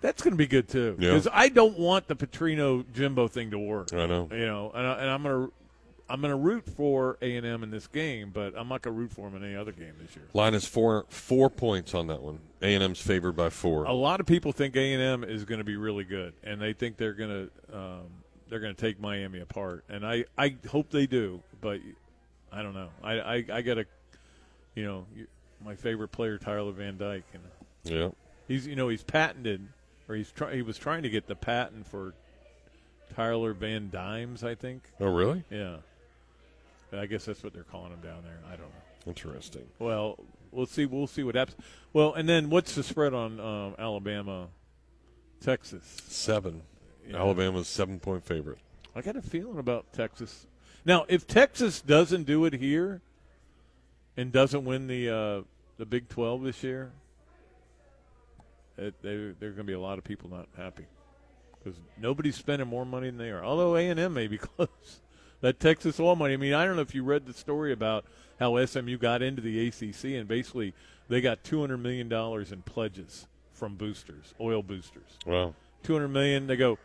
that's going to be good too. Because I don't want the Petrino-Jimbo thing to work. I know. You know, and I'm going to root for A&M in this game, but I'm not going to root for them in any other game this year. Line is four points on that one. A&M's favored by 4. A lot of people think A&M is going to be really good, and they think they're going to take Miami apart. And I hope they do, but I don't know. I got to, my favorite player, Tyler Van Dyke. He's patented, or he was trying to get the patent for Tyler Van Dimes, I think. Oh, really? Yeah. I guess that's what they're calling him down there. I don't know. Interesting. Well, we'll see. We'll see what happens. Well, and then what's the spread on Alabama, Texas? 7. Yeah. Alabama's 7-point favorite. I got a feeling about Texas. Now, if Texas doesn't do it here and doesn't win the Big 12 this year, there are going to be a lot of people not happy. Because nobody's spending more money than they are. Although A&M may be close. That Texas oil money. I mean, I don't know if you read the story about how SMU got into the ACC, and basically they got $200 million in pledges from boosters, oil boosters. Wow. $200 million. They go,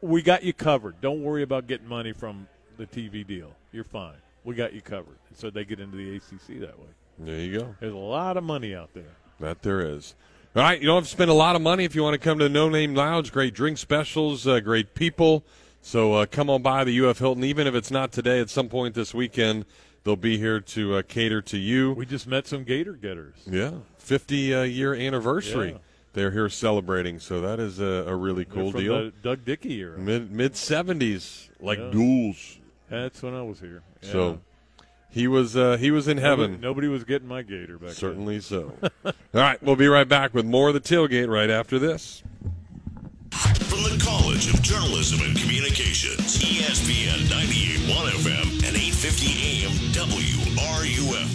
we got you covered. Don't worry about getting money from the TV deal. You're fine. We got you covered. And so they get into the ACC that way. There you go. There's a lot of money out there. That there is. All right, you don't have to spend a lot of money if you want to come to the No Name Lounge. Great drink specials, great people. So come on by the UF Hilton. Even if it's not today, at some point this weekend, they'll be here to cater to you. We just met some Gator Getters. Yeah, 50-year anniversary. Yeah. They're here celebrating, so that is a really cool deal. The Doug Dickey era. Mid-'70s, like duels. That's when I was here. Yeah. So. He was in heaven. Nobody was getting my gator back then. Certainly so. All right, we'll be right back with more of The Tailgate right after this. From the College of Journalism and Communications, ESPN 98.1 FM and 850 AM WRUF.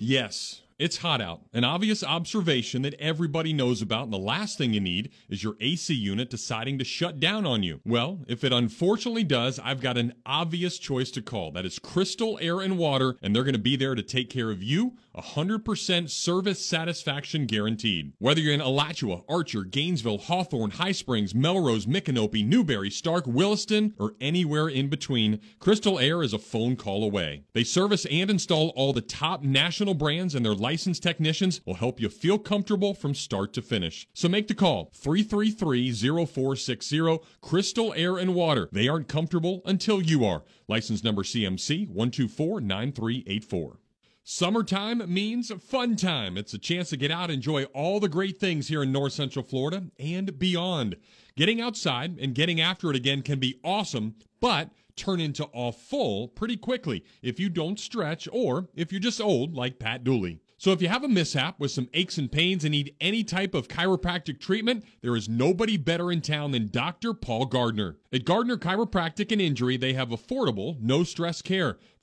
Yes, it's hot out. An obvious observation that everybody knows about, and the last thing you need is your AC unit deciding to shut down on you. Well, if it unfortunately does, I've got an obvious choice to call. That is Crystal Air and Water, and they're going to be there to take care of you. 100% service satisfaction guaranteed. Whether you're in Alachua, Archer, Gainesville, Hawthorne, High Springs, Melrose, Micanopy, Newberry, Stark, Williston, or anywhere in between, Crystal Air is a phone call away. They service and install all the top national brands, and their licensed technicians will help you feel comfortable from start to finish. So make the call, 333-0460, Crystal Air and Water. They aren't comfortable until you are. License number CMC 1249384. Summertime means fun time. It's a chance to get out and enjoy all the great things here in North Central Florida and beyond. Getting outside and getting after it again can be awesome, but turn into a full pretty quickly if you don't stretch or if you're just old like Pat Dooley. So if you have a mishap with some aches and pains and need any type of chiropractic treatment, there is nobody better in town than Dr. Paul Gardner. At Gardner Chiropractic and Injury, they have affordable, no-stress care.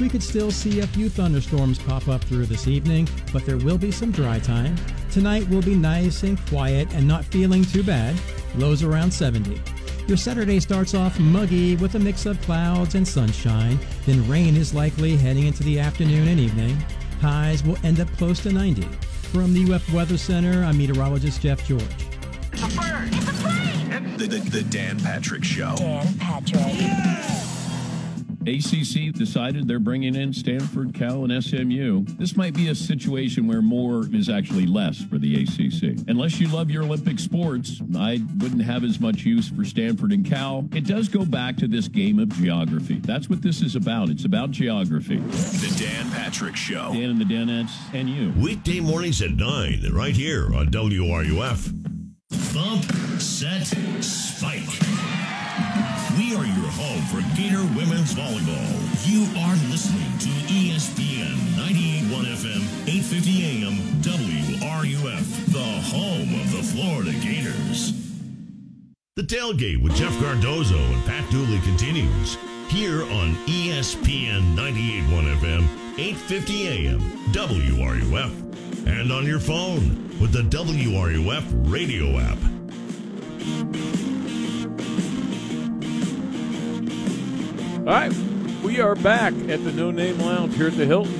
We could still see a few thunderstorms pop up through this evening, but there will be some dry time. Tonight will be nice and quiet and not feeling too bad. Lows around 70. Your Saturday starts off muggy with a mix of clouds and sunshine, then rain is likely heading into the afternoon and evening. Highs will end up close to 90. From the UF Weather Center, I'm meteorologist Jeff George. It's a bird! It's a plane! The Dan Patrick Show. Dan Patrick. Yeah! ACC decided they're bringing in Stanford, Cal, and SMU. This might be a situation where more is actually less for the ACC. Unless you love your Olympic sports, I wouldn't have as much use for Stanford and Cal. It does go back to this game of geography. That's what this is about. It's about geography. The Dan Patrick Show. Dan and the Danettes and you. Weekday mornings at 9, right here on WRUF. Bump, set, spike. We are your home for Gator Women's Volleyball. You are listening to ESPN 98.1 FM, 850 AM, WRUF, the home of the Florida Gators. The Tailgate with Jeff Cardozo and Pat Dooley continues here on ESPN 98.1 FM, 850 AM, WRUF, and on your phone with the WRUF radio app. All right, we are back at the No Name Lounge here at the Hilton,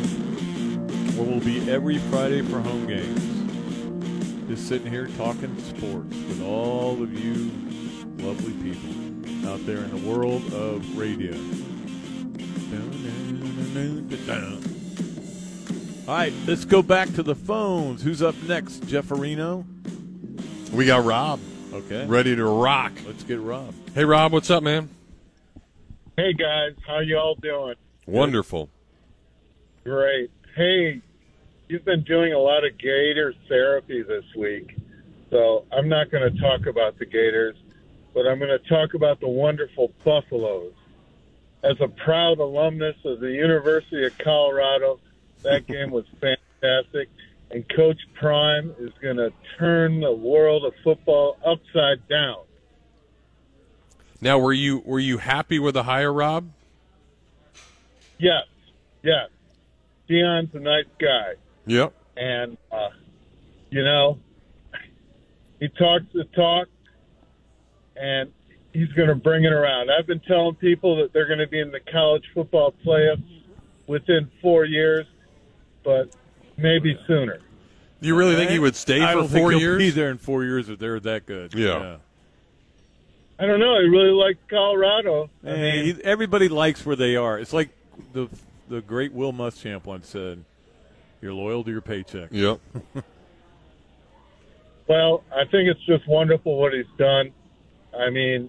where we'll be every Friday for home games. Just sitting here talking sports with all of you lovely people out there in the world of radio. All right, let's go back to the phones. Who's up next, Jeffarino? We got Rob. Okay. Ready to rock. Let's get Rob. Hey, Rob, what's up, man? Hey, guys. How y'all doing? Wonderful. Great. Hey, you've been doing a lot of Gator therapy this week, so I'm not going to talk about the Gators, but I'm going to talk about the wonderful Buffaloes. As a proud alumnus of the University of Colorado, that game was fantastic, and Coach Prime is going to turn the world of football upside down. Now, were you happy with the hire, Rob? Yes, yes. Deion's a nice guy. Yep. And, you know, he talks the talk, and he's going to bring it around. I've been telling people that they're going to be in the college football playoffs within 4 years, but maybe sooner. Do you really think he would stay for 4 years? I don't think he'll be there in 4 years if they're that good. Yeah. I don't know. I really like Colorado. I mean, everybody likes where they are. It's like the great Will Muschamp once said, "You're loyal to your paycheck." Yep. Well, I think it's just wonderful what he's done. I mean,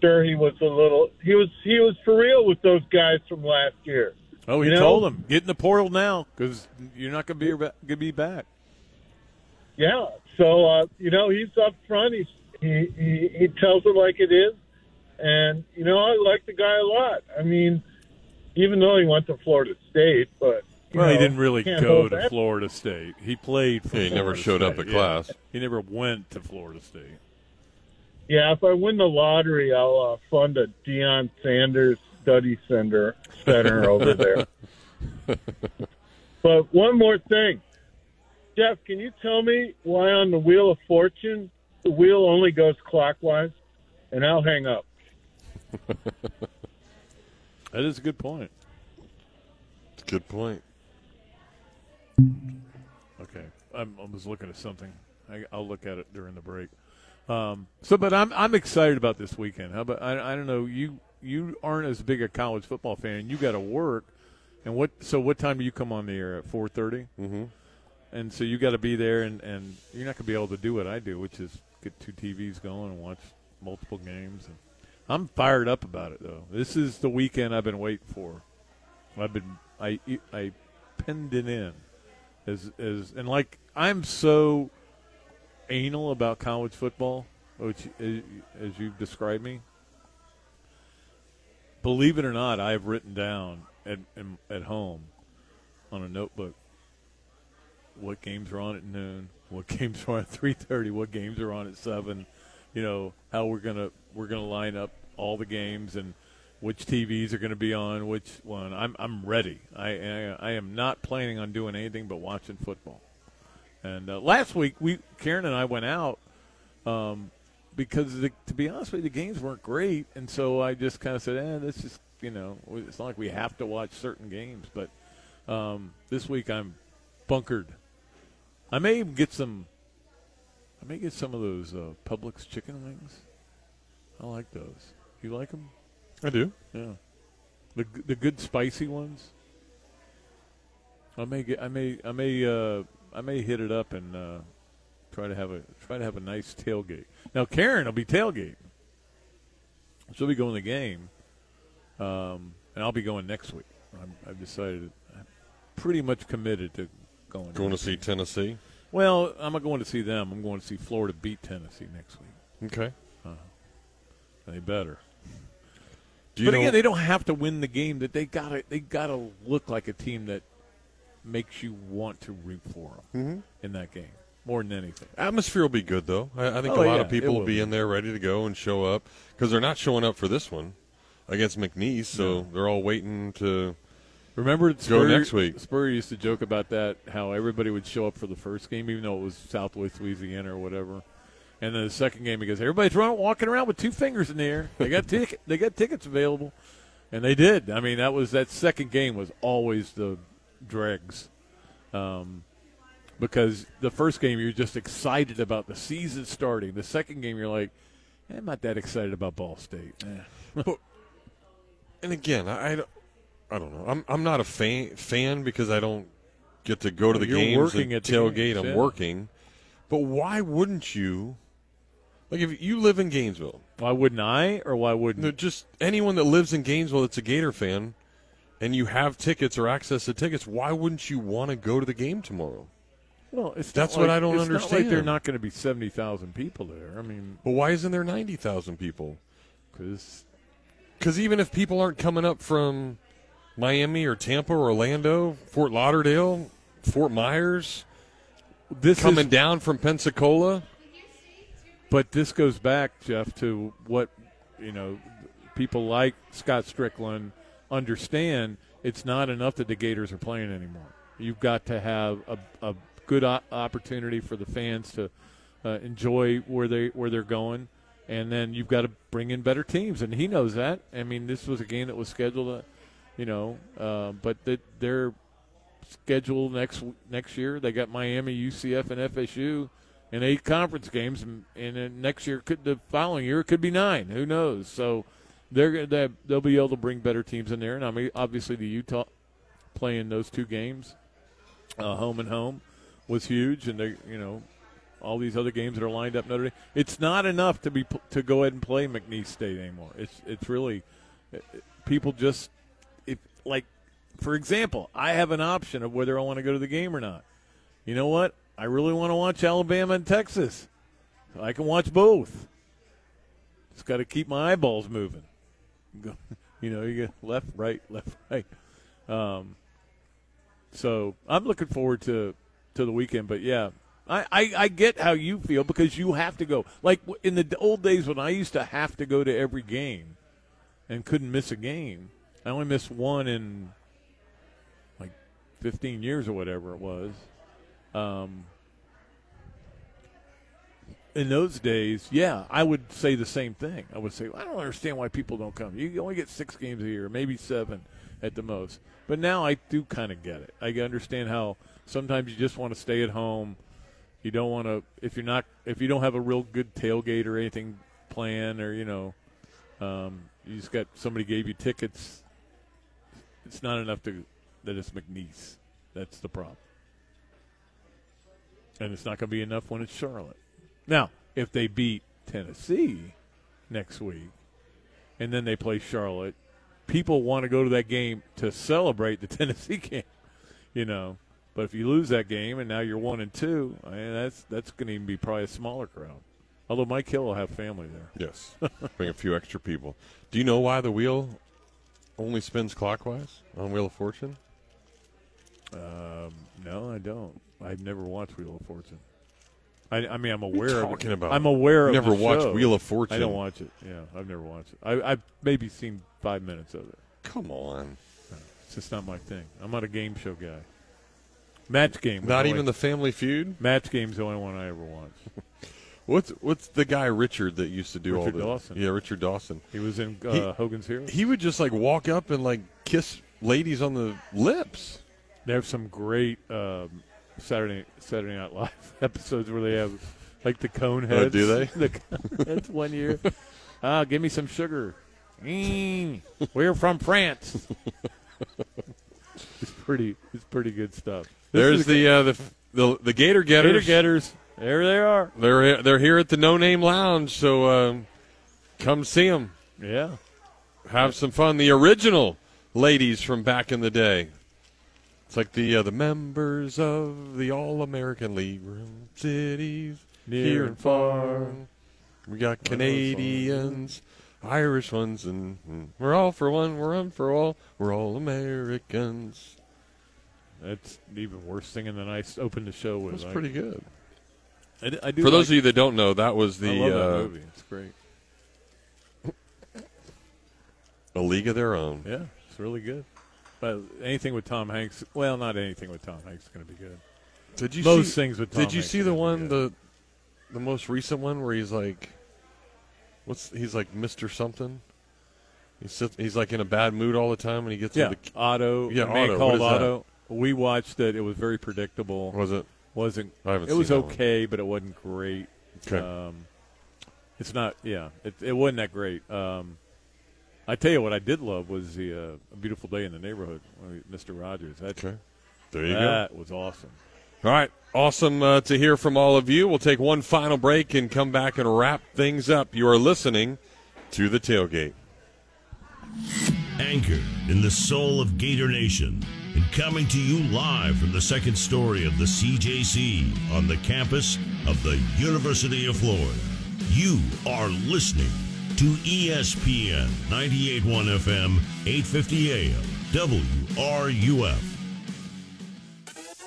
sure, he was for real with those guys from last year. Oh, he told them, get in the portal now because you're not going to be back. Yeah. So he's up front. He tells it like it is, and, you know, I like the guy a lot. I mean, even though he went to Florida State, but he didn't really go to Florida State. He played for Florida State. He never showed up to class. He never went to Florida State. Yeah, if I win the lottery, I'll fund a Deion Sanders study center over there. But one more thing. Jeff, can you tell me why on the Wheel of Fortune – the wheel only goes clockwise, and I'll hang up. That is a good point. It's a good point. Okay. I was looking at something. I'll look at it during the break. But I'm excited about this weekend. How about I don't know, you aren't as big a college football fan. You got to work, and what time do you come on the air at 4:30? Mm-hmm. And so you got to be there, and you're not going to be able to do what I do, which is get two TVs going and watch multiple games. And I'm fired up about it though. This is the weekend I've been waiting for. I pinned it in and like I'm so anal about college football, which as you've described me. Believe it or not, I've written down at home on a notebook what games are on at noon, what games are on at 3:30, what games are on at 7. You know how we're gonna line up all the games and which TVs are going to be on which one. I'm ready. I am not planning on doing anything but watching football. And last week Karen and I went out. Because, to be honest with you, the games weren't great, and so I just kind of said, this is, it's not like we have to watch certain games. But this week I'm bunkered. I may even get some of those Publix chicken wings. I like those. You like them? I do. Yeah. The good spicy ones. I may hit it up and try to have a nice tailgate. Now Karen will be tailgating. She'll be going to the game, and I'll be going next week. I've decided, I'm pretty much committed to going. Going to see Tennessee? Well, I'm not going to see them. I'm going to see Florida beat Tennessee next week. Okay. They better. But again, they don't have to win the game. That they gotta look like a team that makes you want to root for them in that game. More than anything. Atmosphere will be good, though. I think a lot of people will be in there ready to go and show up because they're not showing up for this one against McNeese, so they're all waiting to go next week. Spurrier used to joke about that, how everybody would show up for the first game, even though it was Southwest Louisiana or whatever. And then the second game, he goes, everybody's walking around with two fingers in the air. They got They got tickets available, and they did. I mean, that second game was always the dregs. Because the first game you're just excited about the season starting. The second game you're like, I'm not that excited about Ball State. And again, I don't know. I'm not a fan because I don't get to go to the games and tailgate. I'm working. But why wouldn't you? Like if you live in Gainesville, why wouldn't I? Or why wouldn't just anyone that lives in Gainesville that's a Gator fan, and you have tickets or access to tickets? Why wouldn't you want to go to the game tomorrow? Well, that's what I don't understand. It's not like they're not going to be 70,000 people there. I mean, well, why isn't there 90,000 people? Because even if people aren't coming up from Miami or Tampa or Orlando, Fort Lauderdale, Fort Myers, coming down from Pensacola. But this goes back, Jeff, to what people like Scott Strickland understand. It's not enough that the Gators are playing anymore. You've got to have a good opportunity for the fans to enjoy where they're going, and then you've got to bring in better teams, and he knows that. I mean, this was a game that was scheduled, but they're scheduled next year. They got Miami, UCF, and FSU, and 8 conference games, and then next year the following year it could be 9. Who knows? So they'll be able to bring better teams in there, and I mean obviously the Utah playing those 2 games, home and home, was huge, and they, all these other games that are lined up. Notre Dame. It's not enough to go ahead and play McNeese State anymore. It's really people just for example, I have an option of whether I want to go to the game or not. You know what? I really want to watch Alabama and Texas. So I can watch both. Just got to keep my eyeballs moving. You get left, right. So I'm looking forward to the weekend, but yeah, I get how you feel because you have to go. Like in the old days when I used to have to go to every game and couldn't miss a game, I only missed one in like 15 years or whatever it was. In those days, yeah, I would say the same thing. I would say, I don't understand why people don't come. You only get 6 games a year, maybe 7 at the most. But now I do kind of get it. I understand how sometimes you just want to stay at home You don't want to if you don't have a real good tailgate or anything planned, or you just got somebody gave you tickets. It's not enough that it's McNeese. That's the problem. And it's not going to be enough when it's Charlotte. Now, if they beat Tennessee next week and then they play Charlotte, people want to go to that game to celebrate the Tennessee game, But if you lose that game and now you're 1-2, that's going to even be probably a smaller crowd. Although Mike Hill will have family there. Yes, bring a few extra people. Do you know why the wheel only spins clockwise on Wheel of Fortune? No, I don't. I've never watched Wheel of Fortune. I mean, I'm aware of it. What are you talking about? I'm aware of it. Never watched Wheel of Fortune. I don't watch it. Yeah, I've never watched it. I've maybe seen 5 minutes of it. Come on. It's just not my thing. I'm not a game show guy. Match game. Not even the Family Feud? Match game's the only one I ever watch. What's the guy Richard that used to do all the Dawson? Yeah, Richard Dawson. He was in Hogan's Heroes. He would just walk up and kiss ladies on the lips. They have some great Saturday Night Live episodes where they have the cone heads. Oh, do they? The cone heads one year. Give me some sugar. We're from France. It's pretty good stuff. There's the Gator Getters. Gator Getters. There they are. They're here at the No Name Lounge, so come see them. Yeah. Have some fun. The original ladies from back in the day. It's the members of the All-American League Room Cities, near and far. We got Canadians, Irish ones, and we're all for one, we're on for all, we're all Americans. That's even worse singing than I opened the show with. That's pretty good. I do. For those of you that don't know, that was I love that movie. It's great. A League of Their Own. Yeah, it's really good. But anything with Tom Hanks, well, not anything with Tom Hanks is going to be good. Most things with Tom Hanks. Did you see the one, the most recent one where he's he's Mr. Something? He's in a bad mood all the time, and he gets Otto. Yeah, Otto. Called Otto. We watched it. It was very predictable. Was it? Wasn't. I haven't seen it. It was okay, but it wasn't great. Okay. It's not. Yeah, it wasn't that great. I tell you what I did love was the A Beautiful Day in the Neighborhood, Mr. Rogers. Okay. There you go. That was awesome. All right. Awesome to hear from all of you. We'll take one final break and come back and wrap things up. You are listening to The Tailgate. Anchored in the soul of Gator Nation and coming to you live from the second story of the CJC on the campus of the University of Florida. You are listening to ESPN 98.1 FM, 850 AM, WRUF.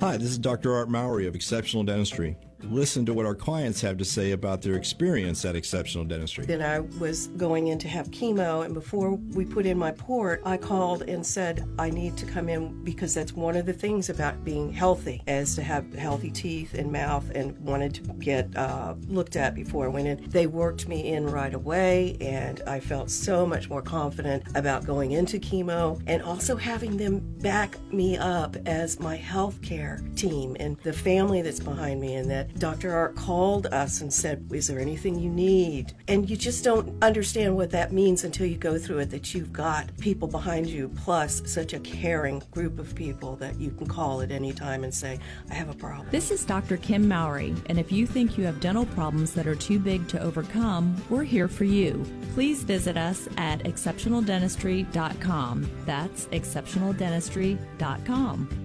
Hi, this is Dr. Art Mowry of Exceptional Dentistry. Listen to what our clients have to say about their experience at Exceptional Dentistry. Then I was going in to have chemo, and before we put in my port, I called and said, I need to come in because that's one of the things about being healthy, is to have healthy teeth and mouth, and wanted to get looked at before I went in. They worked me in right away, and I felt so much more confident about going into chemo, and also having them back me up as my healthcare team and the family that's behind me, and that Dr. Art called us and said, is there anything you need? And you just don't understand what that means until you go through it, that you've got people behind you, plus such a caring group of people that you can call at any time and say, I have a problem. This is Dr. Kim Mowry, and if you think you have dental problems that are too big to overcome, we're here for you. Please visit us at exceptionaldentistry.com. That's exceptionaldentistry.com.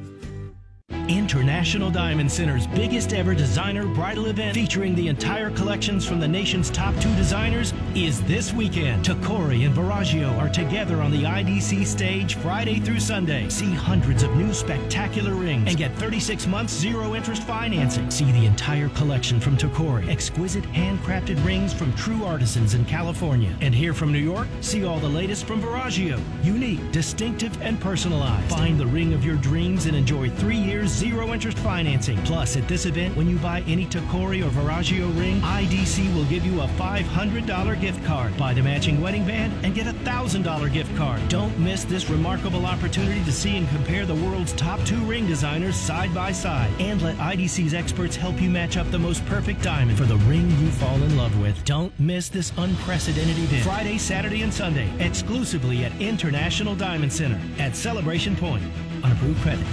International Diamond Center's biggest ever designer bridal event, featuring the entire collections from the nation's top 2 designers is this weekend. Takori and Barraggio are together on the IDC stage Friday through Sunday. See hundreds of new spectacular rings and get 36 months zero-interest financing. See the entire collection from Takori. Exquisite handcrafted rings from true artisans in California. And here from New York, see all the latest from Barraggio. Unique, distinctive, and personalized. Find the ring of your dreams and enjoy 3 years zero-interest financing. Plus, at this event, when you buy any Takori or Barraggio ring, IDC will give you a $500 gift card. Buy the matching wedding band and get a $1,000 gift card. Don't miss this remarkable opportunity to see and compare the world's top two ring designers side by side. And let IDC's experts help you match up the most perfect diamond for the ring you fall in love with. Don't miss this unprecedented event. Friday, Saturday, and Sunday, exclusively at International Diamond Center at Celebration Point on approved credit.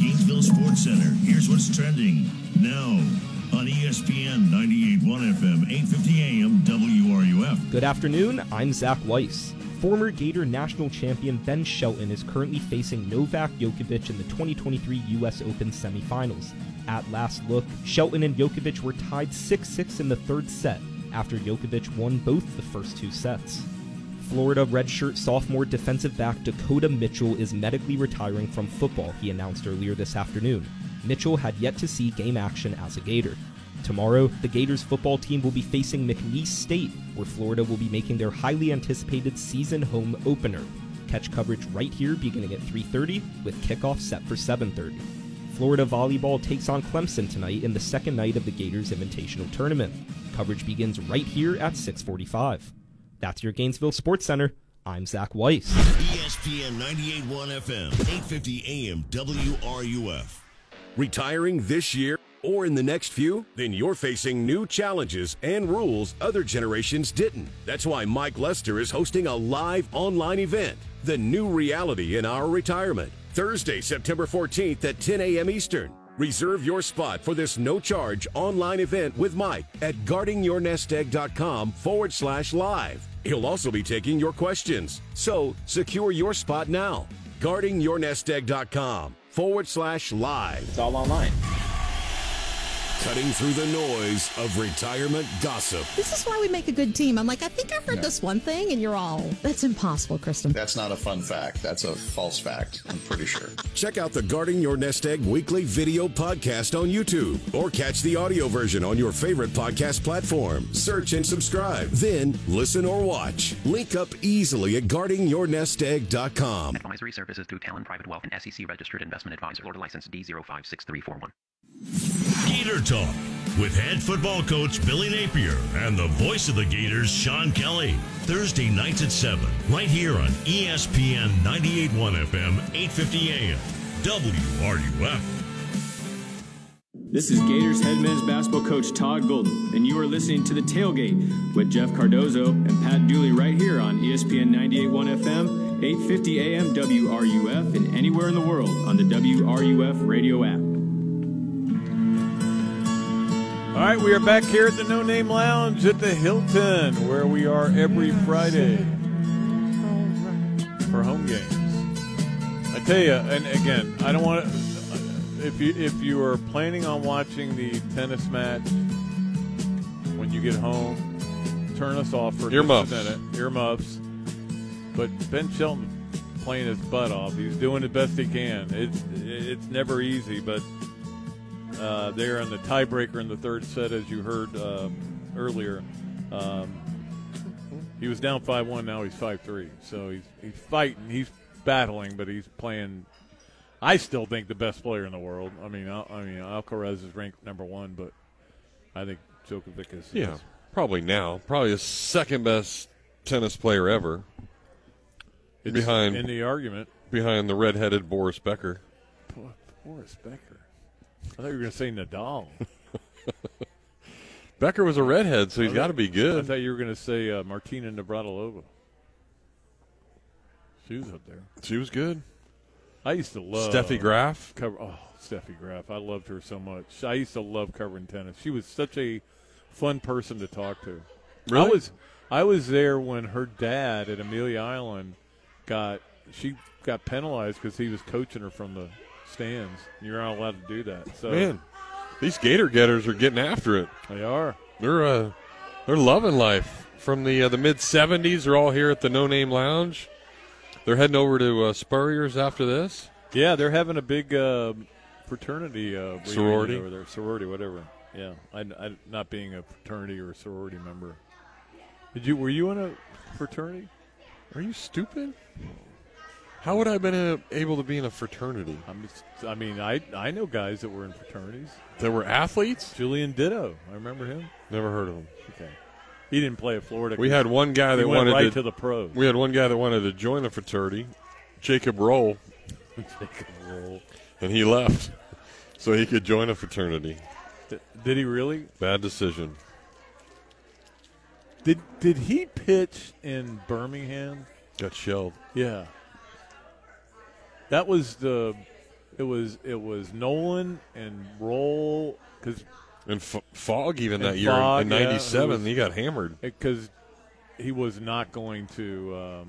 Gainesville Sports Center. Here's what's trending now on ESPN 98.1 FM, 850 AM, WRUF. Good afternoon, I'm Zach Weiss. Former Gator national champion Ben Shelton is currently facing Novak Djokovic in the 2023 U.S. Open semifinals. At last look, Shelton and Djokovic were tied 6-6 in the third set after Djokovic won both the first two sets. Florida redshirt sophomore defensive back Dakota Mitchell is medically retiring from football, he announced earlier this afternoon. Mitchell had yet to see game action as a Gator. Tomorrow, the Gators football team will be facing McNeese State, where Florida will be making their highly anticipated season home opener. Catch coverage right here beginning at 3:30 with kickoff set for 7:30. Florida volleyball takes on Clemson tonight in the second night of the Gators Invitational Tournament. Coverage begins right here at 6:45. That's your Gainesville Sports Center. I'm Zach Weiss. ESPN 98.1 FM, 850 AM, WRUF. Retiring this year or in the next few? Then you're facing new challenges and rules other generations didn't. That's why Mike Lester is hosting a live online event, The New Reality in Our Retirement. Thursday, September 14th at 10 a.m. Eastern. Reserve your spot for this no-charge online event with Mike at guardingyournestegg.com/live. He'll also be taking your questions, so secure your spot now. guardingyournestegg.com/live. It's all online. Cutting through the noise of retirement gossip. This is why we make a good team. I'm like, I think I heard this one thing, and you're all, that's impossible, Kristen. That's not a fun fact. That's a false fact, I'm pretty sure. Check out the Guarding Your Nest Egg weekly video podcast on YouTube, or catch the audio version on your favorite podcast platform. Search and subscribe, then listen or watch. Link up easily at guardingyournestegg.com. Advisory services through Talon Private Wealth and SEC Registered Investment Advisor. Order license D056341. Gator Talk with head football coach Billy Napier and the voice of the Gators, Sean Kelly. Thursday nights at 7, right here on ESPN 98.1 FM, 850 AM, WRUF. This is Gators head men's basketball coach Todd Golden, and you are listening to The Tailgate with Jeff Cardozo and Pat Dooley right here on ESPN 98.1 FM, 850 AM, WRUF, and anywhere in the world on the WRUF radio app. All right, we are back here at the No Name Lounge at the Hilton, where we are every Friday for home games. I tell you, and again, I don't want to. If you are planning on watching the tennis match when you get home, turn us off for just a minute. Earmuffs. But Ben Shelton playing his butt off. He's doing the best he can. It's never easy, but. There in the tiebreaker in the third set, as you heard earlier. He was down 5-1, now he's 5-3. So he's fighting, he's battling, but he's playing, I still think, the best player in the world. I mean, Alcaraz is ranked number one, but I think Djokovic is. Yeah, probably now. Probably the second best tennis player ever. It's behind, in the argument. Behind the red-headed Boris Becker. Boris Becker. I thought you were going to say Nadal. Becker was a redhead, so he's got to be good. I thought you were going to say Martina Navratilova. She was up there. She was good. I used to love Steffi Graf. Steffi Graf. I loved her so much. I used to love covering tennis. She was such a fun person to talk to. Really? I was there when her dad at Amelia Island got penalized because he was coaching her from the stands. You're not allowed to do that. So, man, these Gator getters are getting after it. They are. They're loving life. From the mid-70s, they're all here at the No Name Lounge. They're heading over to Spurrier's after this. Yeah, they're having a big fraternity. Sorority? Over there. Sorority, whatever. Yeah, I not being a fraternity or a sorority member. Were you in a fraternity? Are you stupid? How would I have been able to be in a fraternity? I know guys that were in fraternities. That were athletes? Julian Ditto. I remember him. Never heard of him. Okay. He didn't play at Florida. We had one guy that wanted right to the pros. We had one guy that wanted to join a fraternity, Jacob Roll. Jacob Roll. And he left so he could join a fraternity. Did he really? Bad decision. Did he pitch in Birmingham? Got shelled. Yeah. That was it was Nolan and Roll and Fogg, year in '97, he got hammered because he was not going to.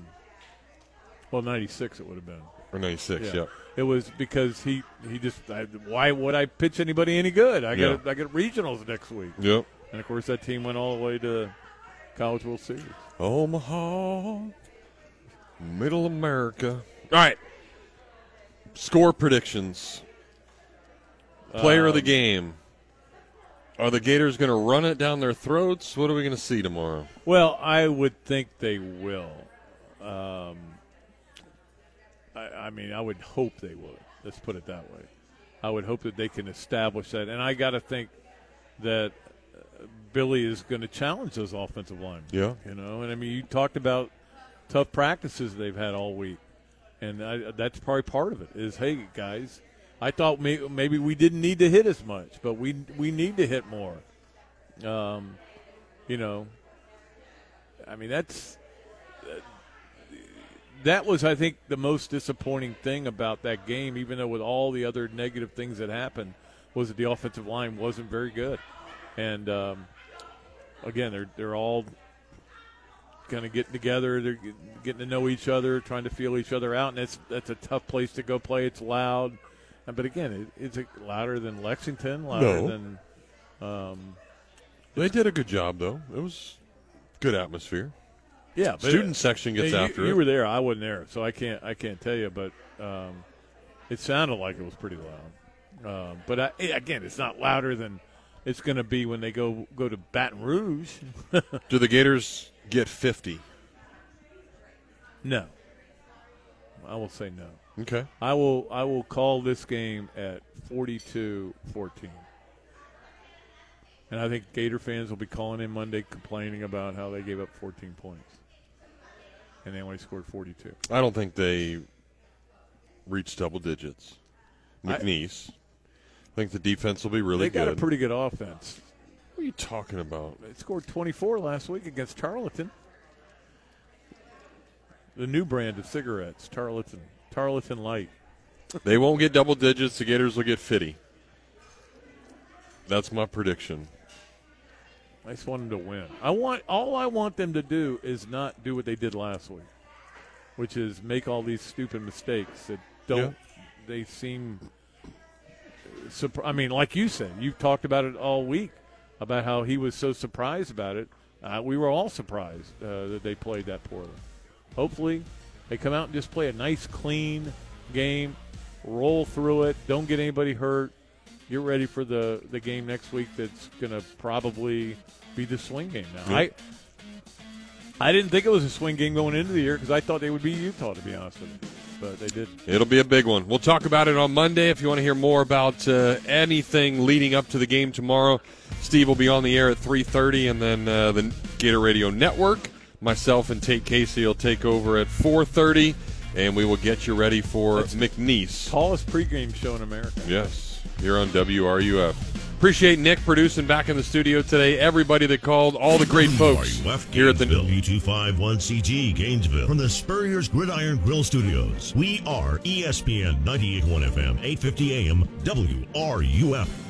'96 it would have been or '96. Yeah. It was because he just why would I pitch anybody any good? I got regionals next week. Yep. And of course that team went all the way to College World Series. Omaha, Middle America. All right. Score predictions. Player of the game. Are the Gators going to run it down their throats? What are we going to see tomorrow? Well, I would think they will. I would hope they would. Let's put it that way. I would hope that they can establish that. And I got to think that Billy is going to challenge those offensive linemen. Yeah. You know, and you talked about tough practices they've had all week. And that's probably part of it is, hey, guys, I thought maybe we didn't need to hit as much, but we need to hit more. That was, I think, the most disappointing thing about that game, even though with all the other negative things that happened, was that the offensive line wasn't very good. And, again, they're all – kind of getting together, they're getting to know each other, trying to feel each other out, and that's a tough place to go play. It's loud, but again, it's louder than Lexington, than. They did a good job, though. It was good atmosphere. Yeah, but student section gets after it. You were there, I wasn't there, so I can't tell you, but it sounded like it was pretty loud. But it's not louder than it's going to be when they go to Baton Rouge. Do the Gators get 50? No. I will say no. Okay. I will call this game at 42-14. And I think Gator fans will be calling in Monday complaining about how they gave up 14 points. And they only scored 42. I don't think they reached double digits. McNeese. I think the defense will be really good. They got a pretty good offense. What are you talking about? They scored 24 last week against Tarleton. The new brand of cigarettes, Tarleton. Tarleton Light. They won't get double digits. The Gators will get 50. That's my prediction. I just want them to win. I want them to do is not do what they did last week, which is make all these stupid mistakes that don't – they seem – like you said, you've talked about it all week. About how he was so surprised about it. We were all surprised that they played that poorly. Hopefully they come out and just play a nice, clean game, roll through it, don't get anybody hurt. Get ready for the game next week that's going to probably be the swing game now. Yep. I didn't think it was a swing game going into the year because I thought they would be Utah, to be honest with you. But they did. It'll be a big one. We'll talk about it on Monday. If you want to hear more about anything leading up to the game tomorrow, Steve will be on the air at 3:30, and then the Gator Radio Network, myself and Tate Casey will take over at 4:30, and we will get you ready for McNeese. Tallest pregame show in America. Yes, here on WRUF. Appreciate Nick producing back in the studio today. Everybody that called, all the great folks here at the U251CG Gainesville from the Spurrier's Gridiron Grill Studios. We are ESPN 98.1 FM, 850 AM, WRUF.